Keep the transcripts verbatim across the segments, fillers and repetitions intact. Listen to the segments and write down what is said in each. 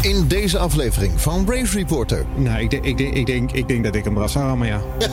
In deze aflevering van Race Reporter. Nou, ik, de, ik, de, ik, denk, ik denk dat ik hem eraf zou houden, maar ja.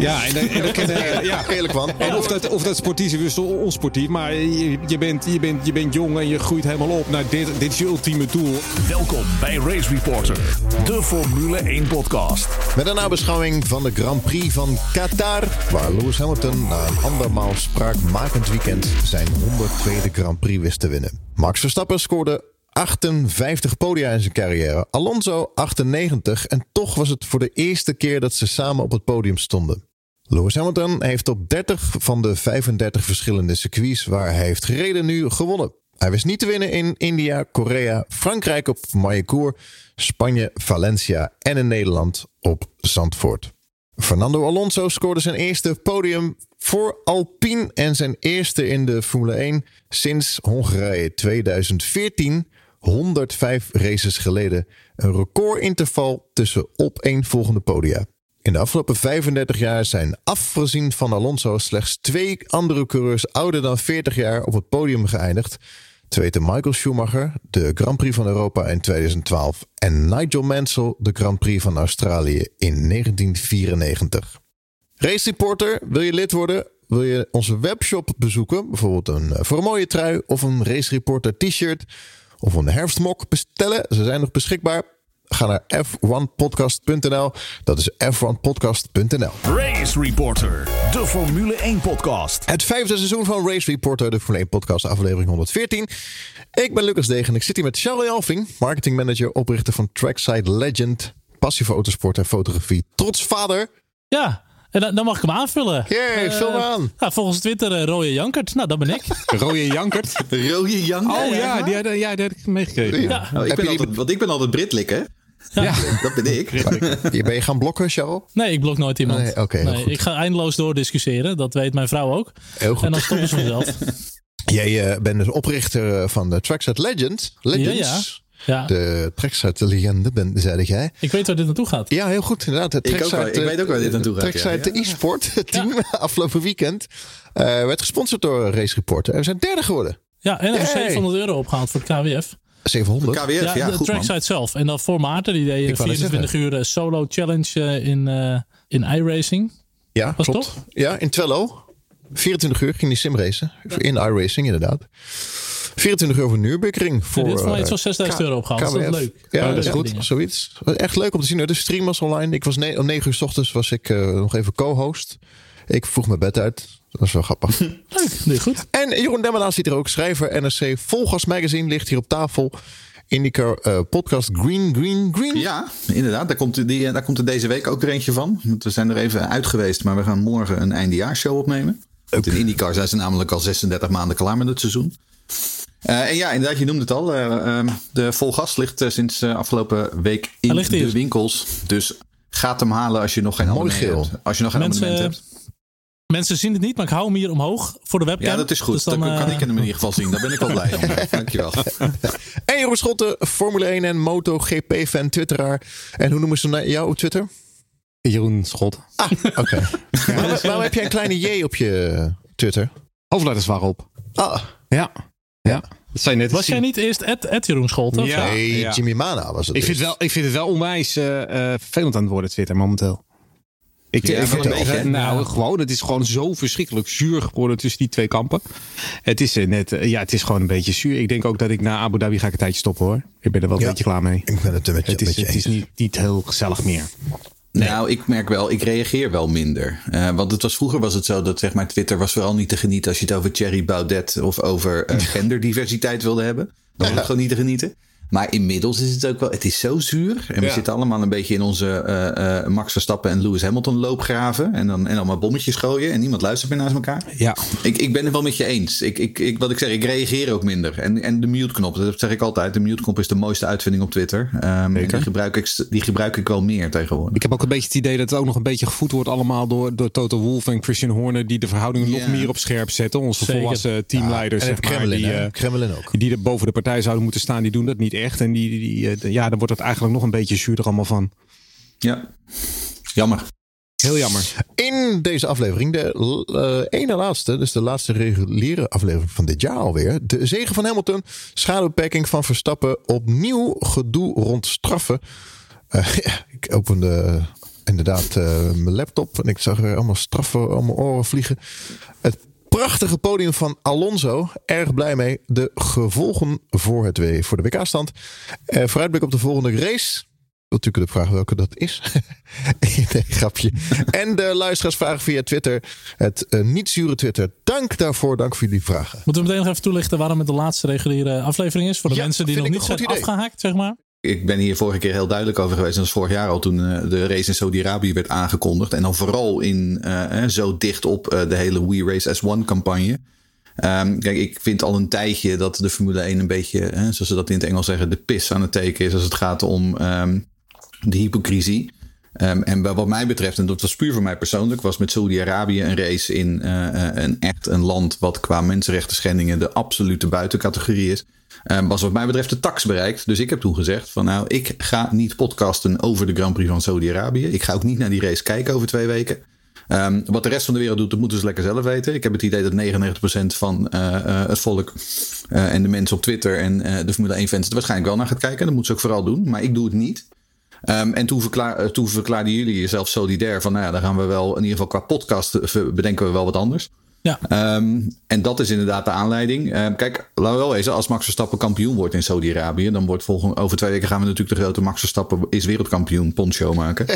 Ja, en, en, en dat ken ik. Ja. Eerlijk van. En of dat, of dat sportief is, of onsportief. Maar je, je, bent, je, bent, je bent jong en je groeit helemaal op. Nou, dit, dit is je ultieme doel. Welkom bij Race Reporter, de Formule één podcast. Met een nabeschouwing van de Grand Prix van Qatar, waar Lewis Hamilton na een andermaal spraakmakend weekend zijn honderdtweede Grand Prix wist te winnen. Max Verstappen scoorde achtenvijftig podia in zijn carrière. Alonso achtennegentig en toch was het voor de eerste keer dat ze samen op het podium stonden. Lewis Hamilton heeft op dertig van de vijfendertig verschillende circuits waar hij heeft gereden nu gewonnen. Hij wist niet te winnen in India, Korea, Frankrijk op Maillancourt, Spanje, Valencia en in Nederland op Zandvoort. Fernando Alonso scoorde zijn eerste podium voor Alpine en zijn eerste in de Formule één sinds Hongarije tweeduizend veertien... honderdvijf races geleden, een recordinterval tussen opeenvolgende podia. In de afgelopen vijfendertig jaar zijn afgezien van Alonso slechts twee andere coureurs ouder dan veertig jaar op het podium geëindigd. Te weten Michael Schumacher, de Grand Prix van Europa in tweeduizend twaalf... en Nigel Mansell, de Grand Prix van Australië in negentien vierennegentig. Race Reporter, wil je lid worden? Wil je onze webshop bezoeken? Bijvoorbeeld een, voor een mooie trui of een Race Reporter t-shirt, of een herfstmok bestellen. Ze zijn nog beschikbaar. Ga naar f één podcast punt n l. Dat is f één podcast punt n l. Race Reporter, de Formule één podcast. Het vijfde seizoen van Race Reporter, de Formule één podcast, aflevering honderdveertien. Ik ben Lucas Degen en ik zit hier met Charles Alving, marketingmanager, oprichter van Trackside Legend, passie voor autosport en fotografie, trots vader. Ja. En dan, dan mag ik hem aanvullen. Jee, yeah, vul uh, aan. Nou, volgens Twitter uh, Rooie Jankert. Nou, dat ben ik. Rooie Jankert? Rooie Jankert? Oh ja, die, die, die, die heb ik meegekregen. Ja. Ja. Nou, ik ben je altijd, want ik ben altijd Britlik, hè? Ja. Ja, dat ben ik. Ja, ben je gaan blokken, Charles? Nee, ik blok nooit iemand. Nee, okay, nee, ik ga eindeloos doordiscussiëren. Dat weet mijn vrouw ook. Heel goed. En dan stoppen ze vanzelf. Jij uh, bent dus oprichter van de Trackside Legend. Legends. Ja, ja. Ja. De Trackside Legende, ben, zei jij. Ik weet waar dit naartoe gaat. Ja, heel goed, inderdaad. De ik, ook wel, ik de, weet ook waar dit naartoe gaat. Trackside ja. ja. e-sport, het team, ja. Afgelopen weekend. Uh, werd gesponsord door Race Reporter. En we zijn derde geworden. Ja, en er was hey. zevenhonderd euro opgehaald voor het K W F. zevenhonderd? De K W F, ja, ja de goed, Trackside man. Zelf. En dan voor Maarten, die deed vierentwintig uur solo challenge in, uh, in iRacing. Ja, was klopt. Toch? Ja, in Twello. vierentwintig uur ging die simracen. Ja. In iRacing, inderdaad. vierentwintig euro voor Nürburgring. Voor, ja, dit voor mij iets van zesduizend euro opgehaald. Dat is leuk. Ja, ja, dat is goed. Zoiets. Echt leuk om te zien. De stream was online. Ik was ne- om negen uur 's ochtends was ik uh, nog even co-host. Ik vroeg mijn bed uit. Dat is wel grappig. Leuk. Nee, goed. En Jeroen Demmedaal zit er ook. Schrijver, N R C Volgas Magazine ligt hier op tafel. Indica uh, podcast Green, Green, Green. Ja, inderdaad. Daar komt, die, daar komt er deze week ook er eentje van. Want we zijn er even uit geweest. Maar we gaan morgen een eindejaarshow opnemen. Want in IndyCar zijn ze namelijk al zesendertig maanden klaar met het seizoen. Uh, en ja, inderdaad, je noemde het al. Uh, uh, de Volgas ligt uh, sinds uh, afgelopen week in de winkels. Dus gaat hem halen als je nog geen abonnement hebt. Als je nog geen mensen, abonnement hebt. Mensen zien het niet, maar ik hou hem hier omhoog voor de webcam. Ja, dat is goed. Dus dan, dat uh... kan ik hem in ieder geval zien. Daar ben ik wel blij om. Dankjewel. En Jeroen Scholten, Formule één en MotoGP-fan, twitteraar. En hoe noemen ze nou jou op Twitter? Jeroen Scholten. Ah, oké. Okay. Ja, waarom, waarom heb jij een kleine J op je Twitter? Hoofdletters waarop. Ah, ja. Ja. Dat zijn net was jij niet eerst Ed Jeroen Scholten? Ja. Nee, ja. Jimmy Mana was het. Ik vind, wel, ik vind het wel onwijs uh, uh, vervelend aan het worden, Twitter, momenteel. Ik, ja, ik vind het beetje, nou, ja. gewoon, het is gewoon zo verschrikkelijk zuur geworden tussen die twee kampen. Het is, net, ja, het is gewoon een beetje zuur. Ik denk ook dat ik na Abu Dhabi ga ik een tijdje stoppen, hoor. Ik ben er wel ja. een beetje klaar mee. Ik ben het er met je, het is, met je het is niet, niet heel gezellig meer. Nee. Nou, ik merk wel, ik reageer wel minder. Uh, want het was, vroeger was het zo dat zeg maar, Twitter was vooral niet te genieten als je het over Thierry Baudet of over uh, genderdiversiteit wilde hebben. Dan was het ja. gewoon niet te genieten. Maar inmiddels is het ook wel, het is zo zuur. En ja. we zitten allemaal een beetje in onze uh, uh, Max Verstappen en Lewis Hamilton loopgraven. En dan en allemaal bommetjes gooien en niemand luistert meer naast elkaar. Ja. Ik, ik ben het wel met je eens. Ik, ik, ik, wat ik zeg, ik reageer ook minder. En, en de mute-knop, dat zeg ik altijd. De mute-knop is de mooiste uitvinding op Twitter. Um, en die, gebruik ik, die gebruik ik wel meer tegenwoordig. Ik heb ook een beetje het idee dat het ook nog een beetje gevoed wordt allemaal door, door Toto Wolff en Christian Horner. Die de verhoudingen yeah. nog meer op scherp zetten. Onze Zeker. volwassen teamleiders. Ja, en zeg Kremlin, maar, die, uh, Kremlin ook. Die er boven de partij zouden moeten staan, die doen dat niet echt. En die, die, die, ja, dan wordt het eigenlijk nog een beetje zuurder allemaal van. Ja, jammer. Heel jammer. In deze aflevering, de uh, ene laatste, dus de laatste reguliere aflevering van dit jaar alweer. De zege van Hamilton, schadebeperking van Verstappen, opnieuw gedoe rond straffen. Uh, ja, ik opende inderdaad uh, mijn laptop en ik zag er allemaal straffen om mijn oren vliegen. Het prachtige podium van Alonso. Erg blij mee. De gevolgen voor, het, voor de W K-stand. Uh, vooruitblik op de volgende race. Natuurlijk de vraag welke dat is. Nee, grapje. En de luisteraarsvragen via Twitter. Het uh, niet zure Twitter. Dank daarvoor. Dank voor jullie vragen. Moeten we meteen nog even toelichten waarom het de laatste reguliere aflevering is? Voor de ja, mensen die nog niet zijn idee. afgehaakt, zeg maar. Ik ben hier vorige keer heel duidelijk over geweest. Dat was vorig jaar al toen uh, de race in Saudi-Arabië werd aangekondigd. En dan vooral in uh, zo dicht op uh, de hele We Race as One campagne. Um, kijk, ik vind al een tijdje dat de Formule één een beetje, hè, zoals ze dat in het Engels zeggen, de piss aan het teken is als het gaat om um, de hypocrisie. Um, en wat mij betreft, en dat was puur voor mij persoonlijk, was met Saudi-Arabië een race in uh, een echt een land wat qua mensenrechten schendingen de absolute buitencategorie is. Um, was wat mij betreft de tax bereikt. Dus ik heb toen gezegd van nou, ik ga niet podcasten over de Grand Prix van Saudi-Arabië. Ik ga ook niet naar die race kijken over twee weken. Um, wat de rest van de wereld doet, dat moeten ze lekker zelf weten. Ik heb het idee dat negenennegentig procent van uh, uh, het volk uh, en de mensen op Twitter en uh, de Formule één fans er waarschijnlijk wel naar gaat kijken. Dat moeten ze ook vooral doen, maar ik doe het niet. Um, en toen, verklaar, toen verklaarden jullie jezelf solidair van nou ja, dan gaan we wel, in ieder geval qua podcast bedenken we wel wat anders. Ja. Um, en dat is inderdaad de aanleiding. Um, kijk, laten we wel wezen, als Max Verstappen kampioen wordt in Saudi-Arabië, dan wordt volgende, over twee weken gaan we natuurlijk de grote Max Verstappen is wereldkampioen poncho maken.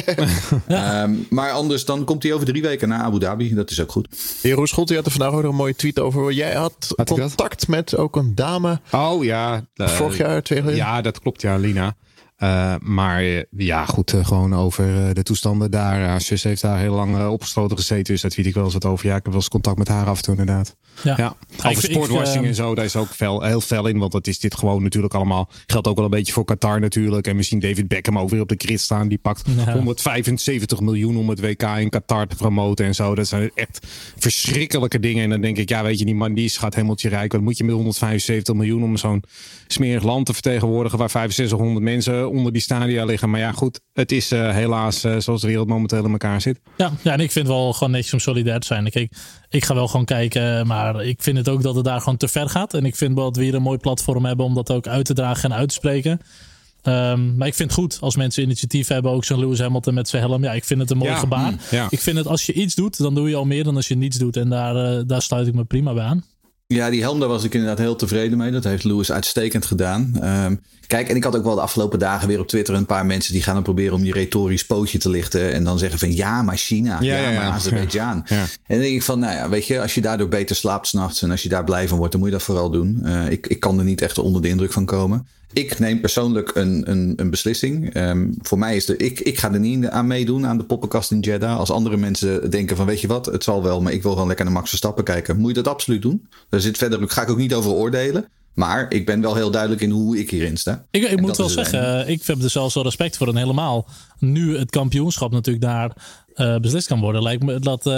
Ja. um, maar anders, dan komt hij over drie weken naar Abu Dhabi. Dat is ook goed. Jeroen Scholten had er vandaag ook een mooie tweet over. Jij had, had contact met ook een dame. Oh ja. Uh, vorig jaar, twee jaar. Ja, dat klopt ja, Lina. Uh, maar ja, goed, uh, gewoon over uh, de toestanden daar. Haar zus heeft daar heel lang uh, opgesloten gezeten. Dus daar weet ik wel eens wat over. Ja, ik heb wel eens contact met haar af en toe inderdaad. Ja, ja. Over ik, sportwashing ik, uh... en zo, daar is ook fel, heel fel in. Want dat is dit gewoon natuurlijk allemaal. Geldt ook wel een beetje voor Qatar natuurlijk. En misschien David Beckham ook weer op de grid staan. Die pakt ja. honderdvijfenzeventig miljoen om het W K in Qatar te promoten en zo. Dat zijn echt verschrikkelijke dingen. En dan denk ik, ja weet je, die man die gaat helemaal te rijk. Wat moet je met honderdvijfenzeventig miljoen om zo'n smerig land te vertegenwoordigen waar zesduizend vijfhonderd mensen onder die stadia liggen. Maar ja, goed. Het is uh, helaas uh, zoals de wereld momenteel in elkaar zit. Ja, ja, en ik vind wel gewoon netjes om solidair te zijn. Ik, ik ga wel gewoon kijken, maar ik vind het ook dat het daar gewoon te ver gaat. En ik vind wel dat we hier een mooi platform hebben om dat ook uit te dragen en uit te spreken. Um, maar ik vind het goed als mensen initiatief hebben. Ook zo'n Lewis Hamilton met zijn helm. Ja, ik vind het een mooi ja, gebaar. Mm, ja. Ik vind het als je iets doet, dan doe je al meer dan als je niets doet. En daar, uh, daar sluit ik me prima bij aan. Ja, die helm, daar was ik inderdaad heel tevreden mee. Dat heeft Lewis uitstekend gedaan. Um, kijk, en ik had ook wel de afgelopen dagen weer op Twitter een paar mensen die gaan dan proberen om die retorisch pootje te lichten. En dan zeggen van ja, maar China, ja, ja, ja maar Azerbeidzjan. Ja, ja. En dan denk ik van, nou ja, weet je, als je daardoor beter slaapt 's nachts en als je daar blij van wordt, dan moet je dat vooral doen. Uh, ik, ik kan er niet echt onder de indruk van komen. Ik neem persoonlijk een, een, een beslissing. Um, voor mij is de, ik, ik ga er niet aan meedoen aan de poppenkast in Jeddah. Als andere mensen denken van weet je wat, het zal wel, maar ik wil gewoon lekker naar Max Verstappen kijken. Moet je dat absoluut doen. Daar zit verder, ga ik ook niet over oordelen. Maar ik ben wel heel duidelijk in hoe ik hierin sta. Ik, ik moet wel zeggen, ik heb er zelfs wel respect voor. En helemaal nu het kampioenschap natuurlijk daar uh, beslist kan worden. Lijkt me dat... Uh,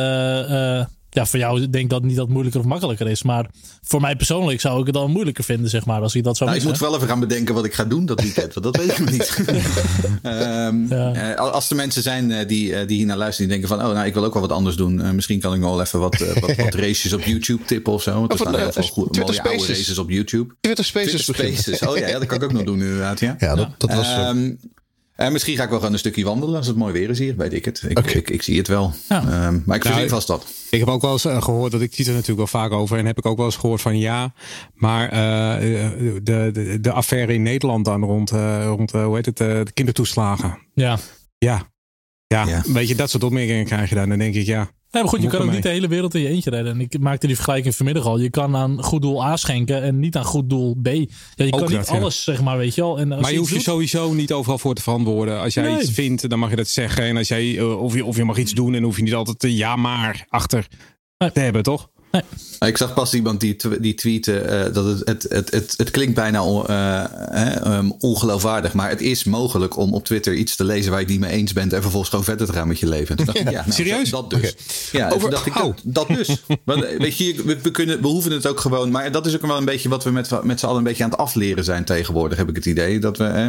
uh, Ja, voor jou denk ik dat niet dat het moeilijker of makkelijker is. Maar voor mij persoonlijk zou ik het dan moeilijker vinden, zeg maar. Als ik dat zou nou, ik moet wel even gaan bedenken wat ik ga doen dat weekend. Want dat weet ik niet. um, ja. uh, als er mensen zijn die, uh, die hier naar luisteren, die denken van, oh, nou, ik wil ook wel wat anders doen. Uh, misschien kan ik nog wel even wat, uh, wat, wat races op YouTube tippen of zo. Want er staan heel veel goede, mooie oude races op YouTube. Twitter Spaces. Twitter Spaces. Oh ja, ja, dat kan ik ook nog doen inderdaad. Ja, ja dat, dat was... Um, Uh, misschien ga ik wel gewoon een stukje wandelen als het mooi weer is hier, weet ik het. Ik, okay. ik, ik, ik zie het wel. Ja. Um, maar ik verzin nou, vast dat. Ik heb ook wel eens uh, gehoord, dat ik tiet er natuurlijk wel vaak over. En heb ik ook wel eens gehoord van ja, maar uh, de, de, de affaire in Nederland dan rond, uh, rond uh, hoe heet het, uh, de kindertoeslagen. Ja. Ja. Ja. Ja, weet je, dat soort opmerkingen krijg je dan. Dan denk ik ja. Nee, maar goed, je kan ook mee. Niet de hele wereld in je eentje redden. En ik maakte die vergelijking vanmiddag al. Je kan aan goed doel A schenken en niet aan goed doel B. Ja, je ook kan dat, niet alles, ja. zeg maar, weet je wel. En als maar je hoeft je doet... sowieso niet overal voor te verantwoorden. Als jij nee. iets vindt, dan mag je dat zeggen. En als jij, of, je, of je mag iets doen en hoef je niet altijd de ja maar achter nee. te hebben, toch? Nee. Ik zag pas iemand die, tw- die tweette uh, dat het, het, het, het, het klinkt bijna on, uh, hè, um, ongeloofwaardig, maar het is mogelijk om op Twitter iets te lezen waar je het niet mee eens bent en vervolgens gewoon verder te gaan met je leven. Dacht, ja, ja, nou, serieus? Dat dus. Okay. Ja, Over, dacht ik, dat, dat dus. Want, weet je, we, we, kunnen, we hoeven het ook gewoon, maar dat is ook wel een beetje wat we met, met z'n allen een beetje aan het afleren zijn tegenwoordig, heb ik het idee. Dat we... Eh,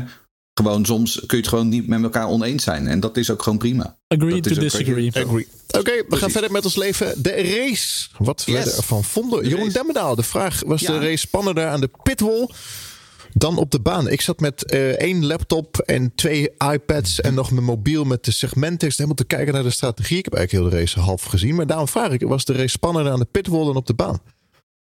Gewoon soms kun je het gewoon niet met elkaar oneens zijn. En dat is ook gewoon prima. Agree to disagree. Agree. Oké, okay, we gaan verder met ons leven. De race. Wat we yes. ervan vonden. De Jeroen Demmedaal, de vraag was ja. de race spannender aan de pitwall dan op de baan? Ik zat met uh, één laptop en twee iPads en nog mijn mobiel met de segmenttekst helemaal te kijken naar de strategie. Ik heb eigenlijk heel de race half gezien. Maar daarom vraag ik, was de race spannender aan de pitwall dan op de baan?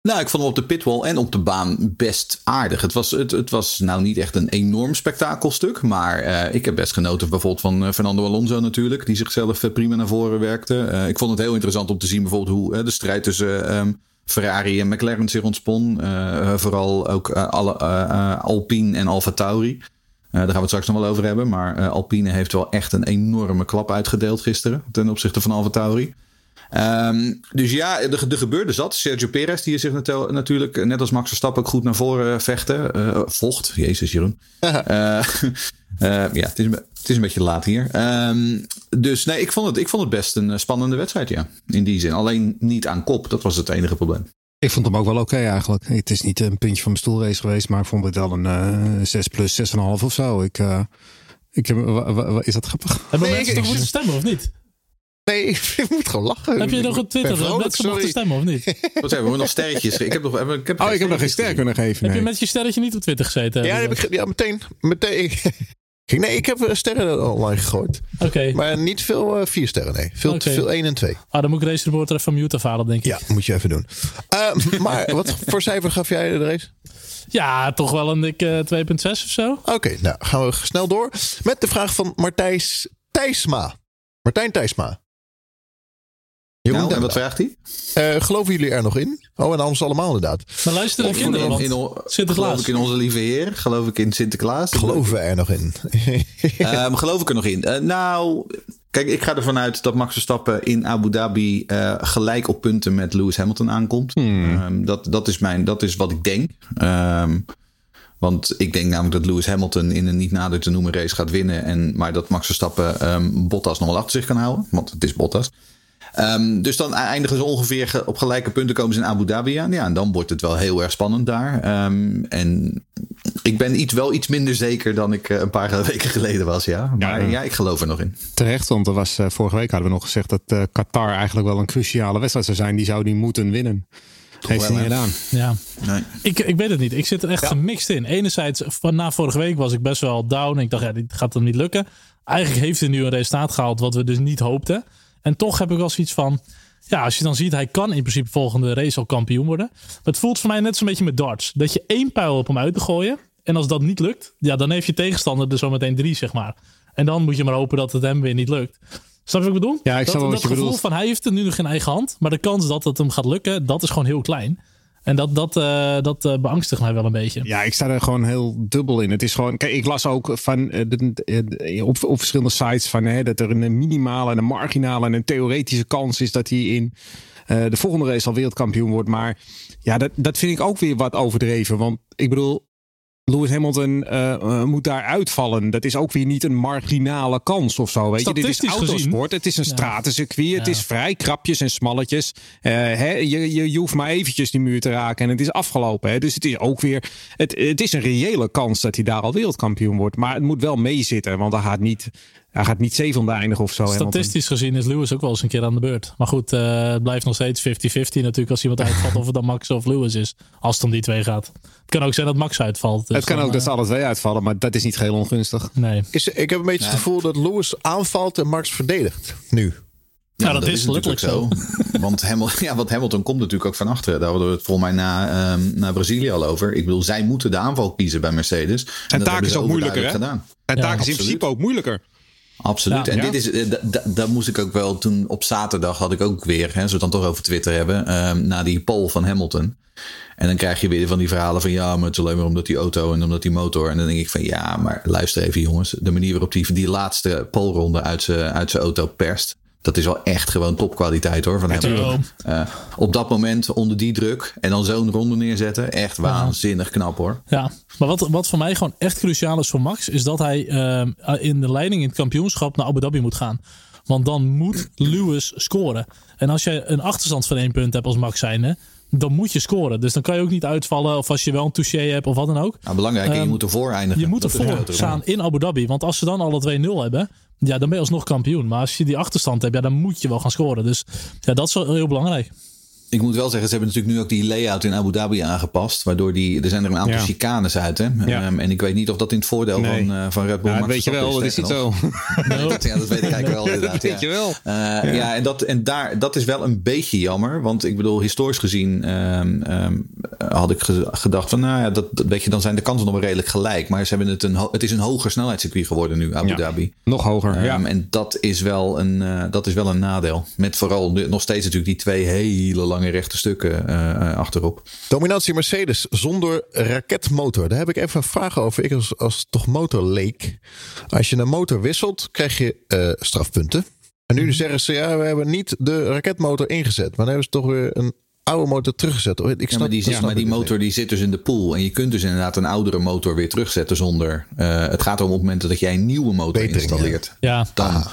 Nou, ik vond hem op de pitwall en op de baan best aardig. Het was, het, het was nou niet echt een enorm spektakelstuk. Maar uh, ik heb best genoten bijvoorbeeld van uh, Fernando Alonso natuurlijk. Die zichzelf uh, prima naar voren werkte. Uh, ik vond het heel interessant om te zien bijvoorbeeld hoe uh, de strijd tussen uh, um, Ferrari en McLaren zich ontspon. Uh, vooral ook uh, alle, uh, uh, Alpine en Alfa Tauri. Uh, daar gaan we het straks nog wel over hebben. Maar uh, Alpine heeft wel echt een enorme klap uitgedeeld gisteren ten opzichte van Alfa Tauri. Um, dus ja, er, er gebeurde zat. Sergio Pérez, die zich nat- natuurlijk net als Max Verstappen ook goed naar voren vechten. Uh, vocht, jezus Jeroen. uh, uh, ja, het is, het is een beetje laat hier. Um, dus nee, ik vond, het, ik vond het best een spannende wedstrijd, ja. In die zin. Alleen niet aan kop, dat was het enige probleem. Ik vond hem ook wel oké okay eigenlijk. Het is niet een puntje van mijn stoelrace geweest, maar ik vond het wel een uh, zes plus, zes komma vijf of zo. Ik, uh, ik heb, wa, wa, wa, is dat grappig? Hebben mensen toch moeten stemmen of niet? Nee, ik moet gewoon lachen. Heb je nog op Twitter dat mensen mochten stemmen of niet? Wat hebben we nog sterretjes? Ik heb nog, ik heb oh, ik heb nog geen ster kunnen geven. Nee. Heb je met je sterretje niet op Twitter gezeten? Ja, heb ik, ja meteen. meteen. Nee, ik heb sterren online gegooid. Oké. Okay. Maar niet veel uh, vier sterren, nee. Veel, okay. veel één en twee. Ah, dan moet ik Race Report er even van mute afhalen, denk ik. Ja, moet je even doen. Uh, maar wat voor cijfer gaf jij de race? Ja, toch wel een dik uh, twee komma zes of zo. Oké, okay, nou gaan we snel door met de vraag van Martijs Thijsma. Martijn Thijsma. Nou, en wat vraagt hij? Uh, geloven jullie er nog in? Oh, en anders allemaal inderdaad. Maar luister ik in, in, in o- Sinterklaas. Geloof ik in onze lieve heer? Geloof ik in Sinterklaas? Geloven we er nog in? um, geloof ik er nog in? Uh, nou, kijk, ik ga ervan uit dat Max Verstappen in Abu Dhabi uh, gelijk op punten met Lewis Hamilton aankomt. Hmm. Um, dat, dat, is mijn, dat is wat ik denk. Um, want ik denk namelijk dat Lewis Hamilton in een niet nader te noemen race gaat winnen. En, maar dat Max Verstappen um, Bottas nog wel achter zich kan houden. Want het is Bottas. Um, dus dan eindigen ze ongeveer ge- op gelijke punten komen ze in Abu Dhabi aan. Ja, en dan wordt het wel heel erg spannend daar. Um, en ik ben iets, wel iets minder zeker dan ik uh, een paar weken geleden was. Ja. Maar ja, ja, ik geloof er nog in. Terecht, want er was, uh, vorige week hadden we nog gezegd dat uh, Qatar eigenlijk wel een cruciale wedstrijd zou zijn. Die zou die moeten winnen. Toch heeft ze niet gedaan. Ja. Nee. Ik, ik weet het niet. Ik zit er echt ja. gemixt in. Enerzijds, van, na vorige week was ik best wel down. Ik dacht, ja, dit gaat hem niet lukken. Eigenlijk heeft hij nu een resultaat gehaald wat we dus niet hoopten. En toch heb ik wel zoiets van... Ja, als je dan ziet, hij kan in principe volgende race al kampioen worden. Maar het voelt voor mij net zo'n beetje met darts. Dat je één pijl op hem uit te gooien. En als dat niet lukt, ja, dan heeft je tegenstander er zometeen drie, zeg maar. En dan moet je maar hopen dat het hem weer niet lukt. Snap je wat ik bedoel? Ja, ik snap wel wat je bedoelt. Dat gevoel van hij heeft het nu nog in eigen hand. Maar de kans dat het hem gaat lukken, dat is gewoon heel klein. En dat, dat, uh, dat uh, beangstigt mij wel een beetje. Ja, ik sta er gewoon heel dubbel in. Het is gewoon, kijk, ik las ook van, uh, de, de, op, op verschillende sites van, hè, dat er een minimale en een marginale en een theoretische kans is dat hij in uh, de volgende race al wereldkampioen wordt. Maar ja, dat, dat vind ik ook weer wat overdreven. Want ik bedoel, Lewis Hamilton uh, moet daar uitvallen. Dat is ook weer niet een marginale kans of zo. Weet je? Dit is autosport. Het is een ja. stratencircuit. Ja. Het is vrij krapjes en smalletjes. Uh, hè? Je, je, je hoeft maar eventjes die muur te raken en het is afgelopen. Hè? Dus het is ook weer... Het, het is een reële kans dat hij daar al wereldkampioen wordt. Maar het moet wel meezitten, want hij gaat niet... Hij gaat niet zevende eindigen of zo. Statistisch gezien is Lewis ook wel eens een keer aan de beurt. Maar goed, uh, het blijft nog steeds fifty fifty natuurlijk als iemand uitvalt of het dan Max of Lewis is. Als het om die twee gaat. Het kan ook zijn dat Max uitvalt. Dus het kan dan, ook dat ze alle twee uitvallen, maar dat is niet geheel ongunstig. Nee. Is, ik heb een beetje nee. het gevoel dat Lewis aanvalt en Max verdedigt nu. Ja, nou, dat, dat is natuurlijk zo. zo. Want Hamilton, ja, want Hamilton komt natuurlijk ook van achteren. Daar hadden we het volgens mij na, um, naar Brazilië al over. Ik bedoel, zij moeten de aanval kiezen bij Mercedes. En, en taak is ook moeilijker, hè? Gedaan. En ja, taak is absoluut. In principe ook moeilijker. Absoluut. Ja, en ja. dit is, daar da, da moest ik ook wel toen op zaterdag had ik ook weer, hè, als we het dan toch over Twitter hebben, um, naar die poll van Hamilton. En dan krijg je weer van die verhalen van ja, maar het is alleen maar omdat die auto en omdat die motor. En dan denk ik van ja, maar luister even jongens. De manier waarop die, die laatste pollronde uit zijn uit zijn auto perst. Dat is wel echt gewoon topkwaliteit hoor. Van Hamilton. Uh, op dat moment onder die druk. En dan zo'n ronde neerzetten. Echt waanzinnig knap hoor. Ja, maar wat, wat voor mij gewoon echt cruciaal is voor Max. Is dat hij uh, in de leiding in het kampioenschap naar Abu Dhabi moet gaan. Want dan moet Lewis scoren. En als jij een achterstand van één punt hebt als Max zijnde. dan moet je scoren. Dus dan kan je ook niet uitvallen of als je wel een touché hebt of wat dan ook. Nou, belangrijk, um, je moet ervoor eindigen. Je moet ervoor staan in Abu Dhabi. Want als ze dan alle twee nul hebben, ja, dan ben je alsnog kampioen. Maar als je die achterstand hebt, ja, dan moet je wel gaan scoren. Dus ja, dat is wel heel belangrijk. Ik moet wel zeggen, ze hebben natuurlijk nu ook die layout in Abu Dhabi aangepast. Waardoor die, er zijn er een aantal ja. chicanes uit. Hè? Ja. Um, en ik weet niet of dat in het voordeel nee. van, uh, van Red Bull... Ja, dat weet je wel, dat is niet zo. Nee, dat, ja, dat weet ik eigenlijk wel inderdaad. Dat weet je wel. Uh, ja. ja, en, dat, en daar, dat is wel een beetje jammer. Want ik bedoel, historisch gezien um, um, had ik ge- gedacht van... Nou ja, dat, dat, weet je, dan zijn de kansen nog wel redelijk gelijk. Maar ze hebben het, een ho- het is een hoger snelheidscircuit geworden nu, Abu ja. Dhabi. Nog hoger, um, ja. En dat is, wel een, uh, dat is wel een nadeel. Met vooral de, nog steeds natuurlijk die twee hele lange... lange rechte stukken uh, achterop. Dominantie Mercedes zonder raketmotor. Daar heb ik even een vraag over. Ik als, als toch motorleek. Als je een motor wisselt, krijg je uh, strafpunten. En nu zeggen ze, ja, we hebben niet de raketmotor ingezet. Maar dan hebben ze toch weer een oude motor teruggezet. Ik snap, ja, maar die, ja, maar die motor die zit dus in de pool. En je kunt dus inderdaad een oudere motor weer terugzetten zonder... Uh, het gaat om op het moment dat jij een nieuwe motor Betering, installeert. Ja. Dan... Ah.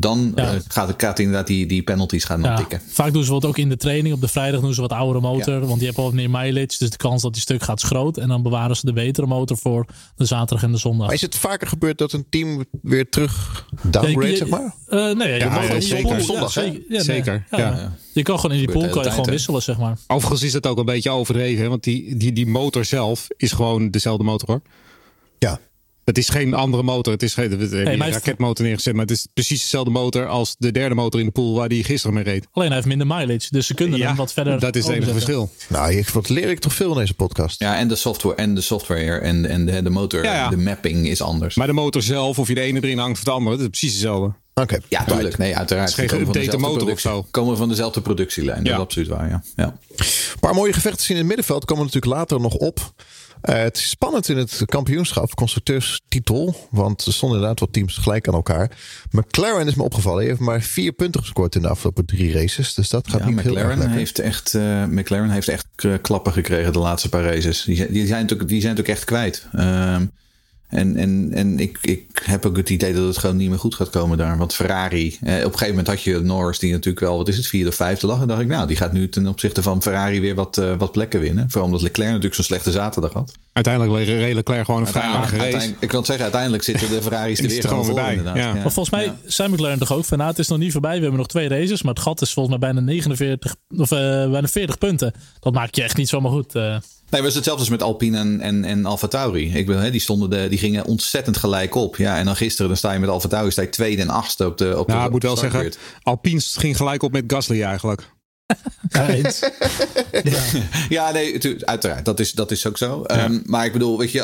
Dan ja. uh, gaat, gaat inderdaad die, die penalties gaan ja. tikken. Vaak doen ze wat ook in de training. Op de vrijdag doen ze wat oudere motor. Ja. Want die hebben wat meer mileage. Dus de kans dat die stuk gaat is groot. En dan bewaren ze de betere motor voor de zaterdag en de zondag. Maar is het vaker gebeurd dat een team weer terug downgrade, ja, je, zeg maar? Uh, nee, ja, je ja, mag ja, ja, zeker. Pool, zondag, ja, zeker. Ja, zeker. Ja, ja. Ja. Je kan gewoon in die pool kan je gewoon wisselen, zeg maar. Overigens is het ook een beetje overdreven. Hè? Want die, die, die motor zelf is gewoon dezelfde motor, hoor. Ja. Het is geen andere motor. Het is geen hey, een raketmotor neergezet. Maar het is precies dezelfde motor als de derde motor in de pool waar die gisteren mee reed. Alleen hij heeft minder mileage. Dus ze kunnen ja, hem wat verder. Dat is het enige verschil. Nou, wat leer ik toch veel in deze podcast. Ja, en de software en de software en, en de, de motor. Ja, ja. De mapping is anders. Maar de motor zelf, of je de ene erin hangt of de andere, dat is precies hetzelfde. Okay. Ja, tuurlijk. Nee, uiteraard. Het is geen geüpdate motor of zo. Komen van dezelfde productielijn. Ja. Dat is absoluut waar, ja. ja. Een paar mooie gevechten zien in het middenveld. Komen we natuurlijk later nog op. Uh, het is spannend in het kampioenschap, constructeurstitel. Want er stonden inderdaad wat teams gelijk aan elkaar. McLaren is me opgevallen. Hij heeft maar vier punten gescoord in de afgelopen drie races. Dus dat gaat ja, niet McLaren heel erg lekker. Heeft echt, uh, McLaren heeft echt klappen gekregen de laatste paar races. Die, die zijn natuurlijk, die zijn natuurlijk echt kwijt. Uh, en en, en ik, ik heb ook het idee dat het gewoon niet meer goed gaat komen daar. Want Ferrari, uh, op een gegeven moment had je Norris die natuurlijk wel, wat is het, vierde of vijfde lag. En dacht ik, nou, die gaat nu ten opzichte van Ferrari weer wat, uh, wat plekken winnen. Vooral omdat Leclerc natuurlijk zo'n slechte zaterdag had. Uiteindelijk reed Leclerc gewoon een uiteindelijk, vrij uiteindelijk, race. Ik kan het zeggen, uiteindelijk zitten de Ferraris er weer gewoon voorbij. Ja. Ja. Maar volgens mij ja. zijn McLaren toch ook van, nou, het is nog niet voorbij. We hebben nog twee races, maar het gat is volgens mij bijna negenenveertig of uh, bijna veertig punten. Dat maak je echt niet zomaar goed. Uh. Nee, maar het is hetzelfde als met Alpine en, en, en Alfa Tauri. Ik ben, hè, die, stonden de, die gingen ontzettend gelijk op. Ja, en dan gisteren dan sta je met Alfa Tauri sta je tweede en achtste op de op Nou, de, ik moet wel zeggen, Alpine ging gelijk op met Gasly eigenlijk. Ja, ja. ja, nee, tu- uiteraard. Dat is, dat is ook zo. Ja. Um, maar ik bedoel, weet je,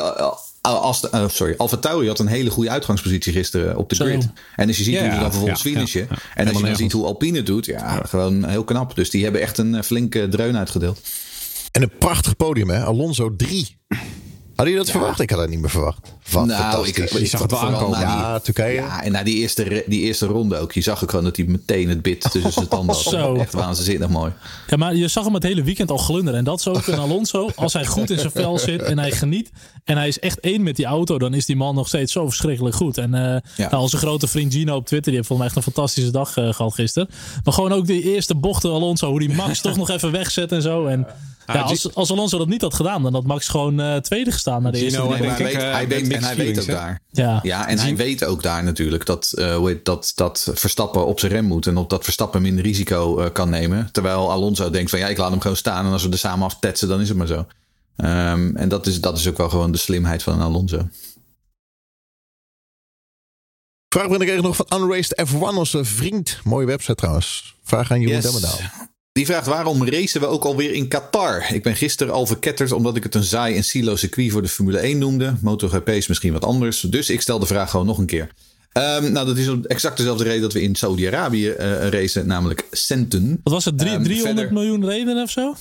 als de, uh, sorry, Alfa Tauri had een hele goede uitgangspositie gisteren op de grid. Zo. En als je ziet ja, hoe ze dan vervolgens ja, finishen. Ja, ja. En als Helemaal je dan ziet hoe Alpine doet, ja, ja, gewoon heel knap. Dus die hebben echt een flinke dreun uitgedeeld. En een prachtig podium, hè? Alonso drie. Had je dat ja. verwacht? Ik had dat niet meer verwacht. Wat nou, fantastisch. Ik, ik zag het wel aankomen. Die, ja, Turkije. Ja, en na die eerste, die eerste ronde ook. Je zag ook gewoon dat hij meteen het bit tussen zijn tanden had. Oh, echt waanzinnig mooi. Ja, maar je zag hem het hele weekend al glunderen. En dat is ook in Alonso. Als hij goed in zijn vel zit en hij geniet. En hij is echt één met die auto. Dan is die man nog steeds zo verschrikkelijk goed. En uh, ja. nou, onze grote vriend Gino op Twitter. Die heeft volgens mij echt een fantastische dag uh, gehad gisteren. Maar gewoon ook die eerste bochten Alonso. Hoe die Max toch nog even wegzet en zo. En... Ja, als, als Alonso dat niet had gedaan, dan had Max gewoon uh, tweede gestaan naar de eerste. Gino, denk ik, weet, uh, hij weet, en hij weet ook he? daar. Ja, ja en Gino. hij weet ook daar natuurlijk dat, uh, dat, dat Verstappen op zijn rem moet. En op dat Verstappen minder risico uh, kan nemen. Terwijl Alonso denkt van ja, ik laat hem gewoon staan. En als we er samen aftetsen, dan is het maar zo. Um, en dat is, dat is ook wel gewoon de slimheid van Alonso. Vraag ben ik even nog van Unraced F één, onze vriend. Mooie website trouwens. Vraag aan Jeroen yes. Demmedaal. Die vraagt waarom racen we ook alweer in Qatar? Ik ben gisteren al verketterd omdat ik het een saai en silo circuit voor de Formule één noemde. MotoGP is misschien wat anders. Dus ik stel de vraag gewoon nog een keer. Um, nou, dat is exact dezelfde reden dat we in Saudi-Arabië uh, racen. Namelijk centen. Wat was het? Drie, um, driehonderd verder... miljoen redenen of zo?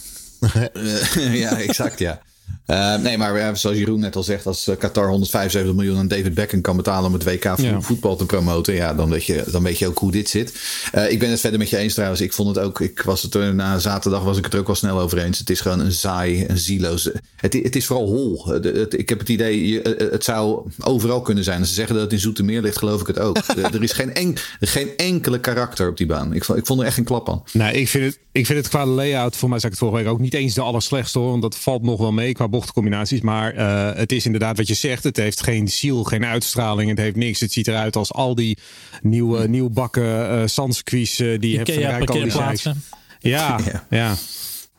uh, ja, exact ja. Uh, nee, maar zoals Jeroen net al zegt, als Qatar honderdvijfenzeventig miljoen aan David Beckham kan betalen om het W K voor ja. voetbal te promoten, ja, dan weet je, dan weet je ook hoe dit zit. Uh, ik ben het verder met je eens trouwens. Ik vond het ook, ik was het er na zaterdag was ik het er ook wel snel over eens. Het is gewoon een saai, een zieloze. Het, het is vooral hol. Het, het, ik heb het idee, het zou overal kunnen zijn. Als ze zeggen dat het in Zoetermeer ligt, geloof ik het ook. Er is geen, en, geen enkele karakter op die baan. Ik, ik vond er echt geen klap aan. Nou, ik vind het, ik vind het qua layout, voor mij zei ik het vorige week ook niet eens de allerslechtste hoor, want dat valt nog wel mee qua bochtcombinaties, maar uh, het is inderdaad wat je zegt. Het heeft geen ziel, geen uitstraling. Het heeft niks. Het ziet eruit als al die nieuwe, nieuwbakken uh, zandcircuits uh, die je hebt van Rijkolische. Ja, ja, ja.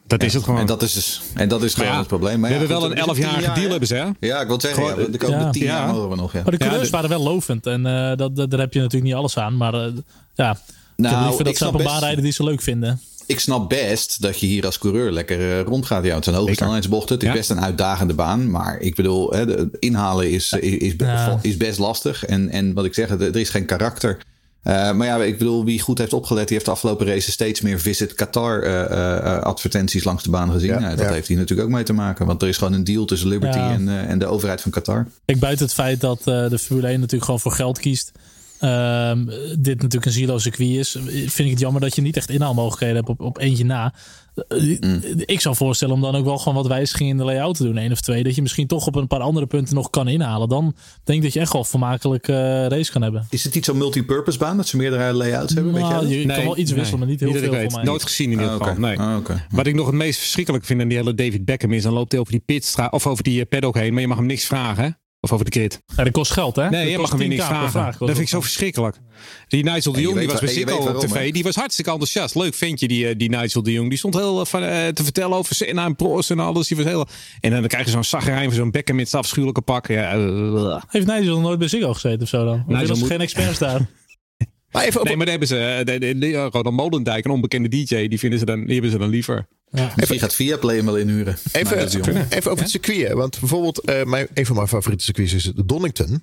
Dat ja, is het gewoon. En dat is, dus, en dat is gewoon ja, het probleem. Maar we ja, hebben goed, wel een elfjarige deal hebben ze, hè? Ja, ik wil zeggen, ja, de komende ja. tien ja. jaar mogen we nog. Ja. Maar de coureurs ja, de... waren wel lovend. En uh, dat, dat, daar heb je natuurlijk niet alles aan. Maar uh, ja, nou, ik heb dat ze op een baan rijden die ze leuk vinden. Ik snap best dat je hier als coureur lekker uh, rondgaat. Ja, het zijn hoge snelheidsbochten. Het is ja. best een uitdagende baan. Maar ik bedoel, hè, de, inhalen is, ja. is, is, ja. is best lastig. En, en wat ik zeg, er is geen karakter. Uh, maar ja, ik bedoel, wie goed heeft opgelet, die heeft de afgelopen races steeds meer Visit Qatar uh, uh, advertenties langs de baan gezien. Ja, ja, dat ja. heeft hier natuurlijk ook mee te maken. Want er is gewoon een deal tussen Liberty ja. en, uh, en de overheid van Qatar. Ik buiten het feit dat uh, de Formule één natuurlijk gewoon voor geld kiest. Um, dit natuurlijk een zieloos circuit is, vind ik het jammer dat je niet echt inhaalmogelijkheden hebt op, op eentje na. Mm. Ik zou voorstellen om dan ook wel gewoon wat wijzigingen in de layout te doen, één of twee, dat je misschien toch op een paar andere punten nog kan inhalen. Dan denk ik dat je echt wel vermakelijk uh, race kan hebben. Is het niet zo'n multipurpose baan dat ze meerdere layouts hebben? Nou, weet je, je nee, kan wel iets wisselen, nee, maar niet heel veel. Weet. Voor mij. Nooit gezien in ieder geval. Ah, okay. nee. ah, okay. Wat ik nog het meest verschrikkelijk vind aan die hele David Beckham is, dan loopt hij over die pitstraat of over die paddock heen, maar je mag hem niks vragen, hè? Of over de grid. Ja, dat kost geld, hè? Nee, dat je mag hem weer niks vragen. Vraag, dat vind ik zo verschrikkelijk. Die Nigel de Jong, die was bij Ziggo op tv. He? Die was hartstikke enthousiast. Leuk ventje, die, die Nigel de Jong. Die stond heel van, uh, te vertellen over Senna en Prost en alles. Die was heel... En dan krijg je zo'n zagrijn van zo'n bekken met zijn afschuwelijke pak. Ja, uh. Heeft Nigel nooit bij Ziggo gezeten of zo dan? Of Nigel is moet... geen experts daar. Maar even op... Nee, maar daar hebben ze... Uh, de, de, de, uh, Rodan Molendijk, een onbekende D J, die, vinden ze dan, die hebben ze dan liever. Ja. Even gaat Viaplay hem wel inhuren. Even, even, even over het circuit. Want bijvoorbeeld, uh, mijn, een van mijn favoriete circuits is de Donington. Uh,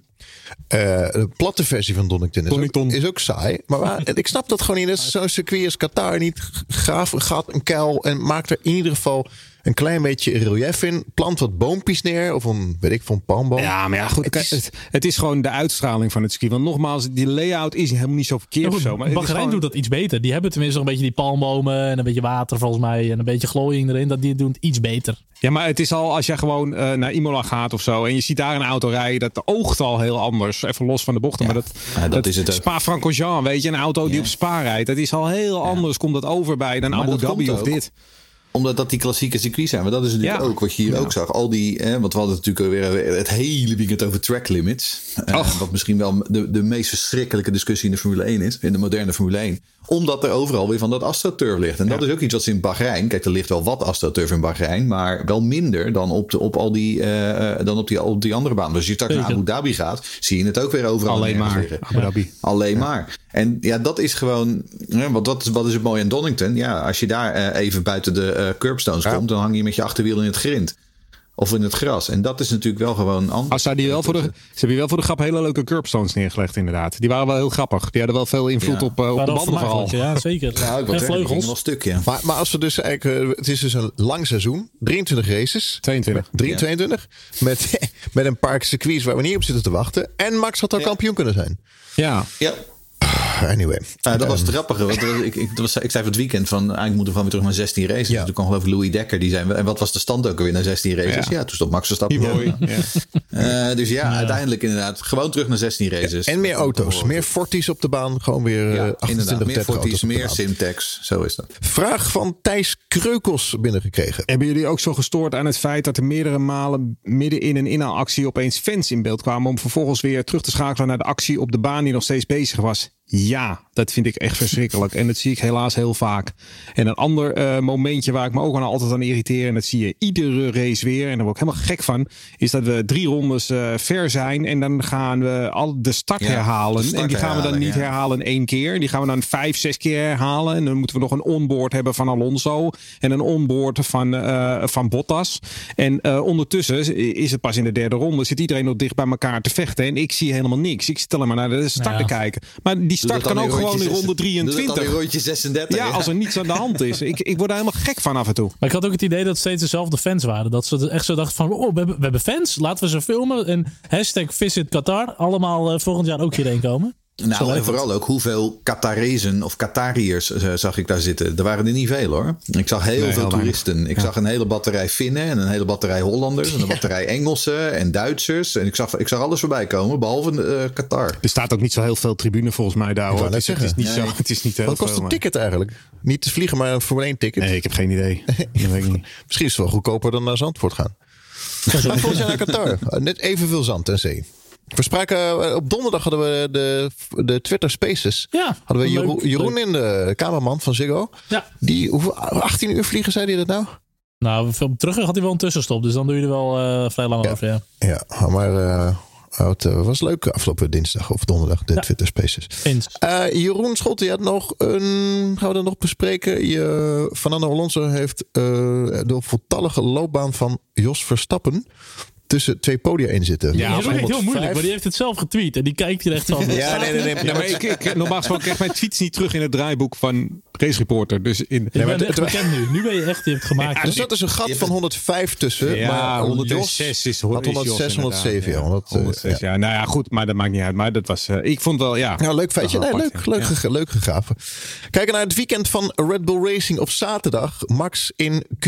de platte versie van Donington is, Donington. Ook, is ook saai. Maar waar, ik snap dat gewoon niet. Zo'n circuit als Qatar niet. Graaf een gat, een kuil. En maak er in ieder geval een klein beetje relief in. Plant wat boompjes neer. Of een, weet ik, van palmboom. Ja, maar ja, goed. Het is, het, het is gewoon de uitstraling van het circuit. Want nogmaals, die layout is helemaal niet zo verkeerd. Ja, of zo, maar Bahrein gewoon... doet dat iets beter. Die hebben tenminste nog een beetje die palmbomen. En een beetje water volgens mij. En een beetje glooiing erin. Dat die doen iets beter. Ja, maar het is al als je gewoon uh, naar Imola gaat of zo. En je ziet daar een auto rijden. Dat oogt al heel anders. Even los van de bochten. Ja, maar dat, ja, dat, dat is het Spa-Francorchamps, weet je. Een auto die ja. op Spa rijdt. Dat is al heel anders. Ja. Komt dat over bij dan maar Abu Dhabi of dit. Omdat dat die klassieke circuits zijn. Maar dat is natuurlijk ja. ook wat je hier ja. ook zag. Al die, eh, want we hadden natuurlijk weer het hele weekend over track limits. Eh, wat misschien wel de, de meest verschrikkelijke discussie in de Formule één is. In de moderne Formule één. Omdat er overal weer van dat astroturf ligt. En ja. dat is ook iets wat ze in Bahrein... Kijk, er ligt wel wat astroturf in Bahrein. Maar wel minder dan op, de, op, al die, uh, dan op, die, op die andere baan. Dus als je straks naar Abu Dhabi gaat... zie je het ook weer overal. Alleen maar. Abu Dhabi. Ja. Alleen ja. maar. En ja, dat is gewoon... Ja, want wat, wat is het mooie aan Donington? Ja, als je daar uh, even buiten de uh, curbstones ja. komt... dan hang je met je achterwiel in het grind. Of in het gras. En dat is natuurlijk wel gewoon anders. Ah, die wel voor de, ze hebben hier wel voor de grap hele leuke curbstones neergelegd inderdaad. Die waren wel heel grappig. Die hadden wel veel invloed ja. op, uh, op de banden vooral. Ja, zeker. Ja, en vleugels. Wel stuk, ja. maar, maar als we dus eigenlijk... Uh, het is dus een lang seizoen. drieëntwintig races. tweeëntwintig. drieëntwintig. Ja. Met, met een paar circuits waar we niet op zitten te wachten. En Max had al ja. kampioen kunnen zijn. Ja. Ja. Anyway. Ja, dat was het grappige. Want ik, ik, was, ik zei van het weekend van... eigenlijk moeten we gewoon weer terug naar zestien races. Ja. Dus toen kwam geloof ik Louis Dekker. Die zei, en wat was de stand ook alweer naar zestien races? Ja, ja toen stond Max Verstappen. Ja. Ja. Uh, dus ja, ja, uiteindelijk inderdaad. Gewoon terug naar zestien races. Ja, en meer auto's. Meer Forties op de baan. Gewoon weer ja, achtentwintig, meer Forties, meer Simtex. Zo is dat. Vraag van Thijs Kreukels binnengekregen. Hebben jullie ook zo gestoord aan het feit... dat er meerdere malen midden in een inhaalactie... opeens fans in beeld kwamen... om vervolgens weer terug te schakelen naar de actie op de baan... die nog steeds bezig was? Ja, dat vind ik echt verschrikkelijk. En dat zie ik helaas heel vaak. En een ander uh, momentje waar ik me ook aan altijd aan irriteer... en dat zie je iedere race weer... en daar word ik helemaal gek van... is dat we drie rondes uh, ver zijn... en dan gaan we al de start ja, herhalen. De start en die gaan we dan niet ja. herhalen één keer. Die gaan we dan vijf, zes keer herhalen. En dan moeten we nog een onboard hebben van Alonso... en een onboard van, uh, van Bottas. En uh, ondertussen is het pas in de derde ronde... zit iedereen nog dicht bij elkaar te vechten. En ik zie helemaal niks. Ik zit alleen maar naar de start ja. te kijken. Maar die start kan ook gewoon in ronde drieëntwintig. Dan in rondje zesendertig. Ja, ja, als er niets aan de hand is. ik, ik word daar helemaal gek van af en toe. Maar ik had ook het idee dat het steeds dezelfde fans waren. Dat ze echt zo dachten van, oh, we hebben, we hebben fans. Laten we ze filmen. En hashtag Visit Qatar. Allemaal uh, volgend jaar ook hierheen komen. Nou, en vooral ook hoeveel Qatarezen of Qatariërs uh, zag ik daar zitten. Er waren er niet veel hoor. Ik zag heel nee, veel toeristen. Weinig. Ik ja. zag een hele batterij Finnen en een hele batterij Hollanders. Ja. En een batterij Engelsen en Duitsers. En ik zag, ik zag alles voorbij komen, behalve uh, Qatar. Er staat ook niet zo heel veel tribune volgens mij daar hoor. Het is, het is niet nee. zo. Het is niet heel Wat kost veel, een ticket eigenlijk? Niet te vliegen, maar een Formule één ticket? Nee, ik heb geen idee. Dat weet ik niet. Misschien is het wel goedkoper dan naar Zandvoort gaan. Maar volgens mij naar Qatar. Net evenveel zand en zee. We spraken, op donderdag hadden we de, de Twitter Spaces. Ja, hadden we Jeroen, Jeroen in, de cameraman van Ziggo. Ja. Die, hoeveel, achttien uur vliegen, zei hij dat nou? Nou, terug had hij wel een tussenstop. Dus dan doe je er wel uh, vrij lang ja. over, ja. Ja, maar uh, het was leuk afgelopen dinsdag of donderdag, de ja. Twitter Spaces. Eens. Uh, Jeroen Scholten, je had nog een... Gaan we dat nog bespreken? Je, Fernando Alonso heeft uh, de voltallige loopbaan van Jos Verstappen... tussen twee podia in zitten. Ja, dat is heel moeilijk, maar die heeft het zelf getweet en die kijkt hier echt van. Ja, nee, nee, nee. Ja, maar ik, ik, normaal gesproken krijg mijn tweets niet terug in het draaiboek van Race Reporter. Dus in. Je bent echt bekend nu. Nu ben je echt die hebt gemaakt. Ja, er zat dus een gat van honderdvijf tussen, ja, maar honderdzes is honderdzes, honderdzeven, honderdzes. Ja, nou ja, goed, maar dat maakt niet uit. Maar dat was, uh, ik vond wel, ja. Nou, leuk feitje. Nee, leuk, leuk, ja. leuk gegraven. Kijken naar het weekend van Red Bull Racing op zaterdag. Max in Q.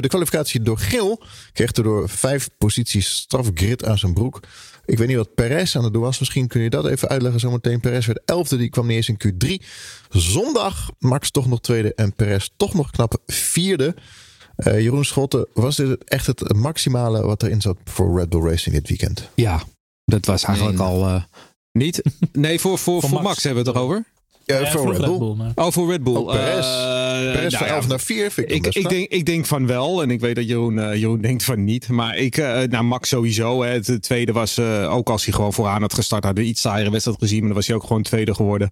De kwalificatie door geel kreeg er door vijf posities strafgrid aan zijn broek. Ik weet niet wat Perez aan het doen was. Misschien kun je dat even uitleggen zometeen. Perez werd elfde, die kwam niet eens in Q drie. Zondag Max toch nog tweede en Perez toch nog knap vierde. Uh, Jeroen Scholten, was dit echt het maximale wat erin zat voor Red Bull Racing dit weekend? Ja, dat was eigenlijk nee, al uh, niet. Nee, voor, voor, voor Max. Max hebben we het erover. Ja, ja, voor, voor Red Bull. Bull maar... Oh, voor Red Bull. Oh, Perez. Uh, Perez nou, van elf ja, naar vier vind ik, ik, ik, denk, ik denk van wel. En ik weet dat Jeroen, uh, Jeroen denkt van niet. Maar ik, uh, nou, Max sowieso. Hè. Het tweede was, uh, ook als hij gewoon vooraan had gestart, hadden we iets saaiere wedstrijd gezien. Maar dan was hij ook gewoon tweede geworden.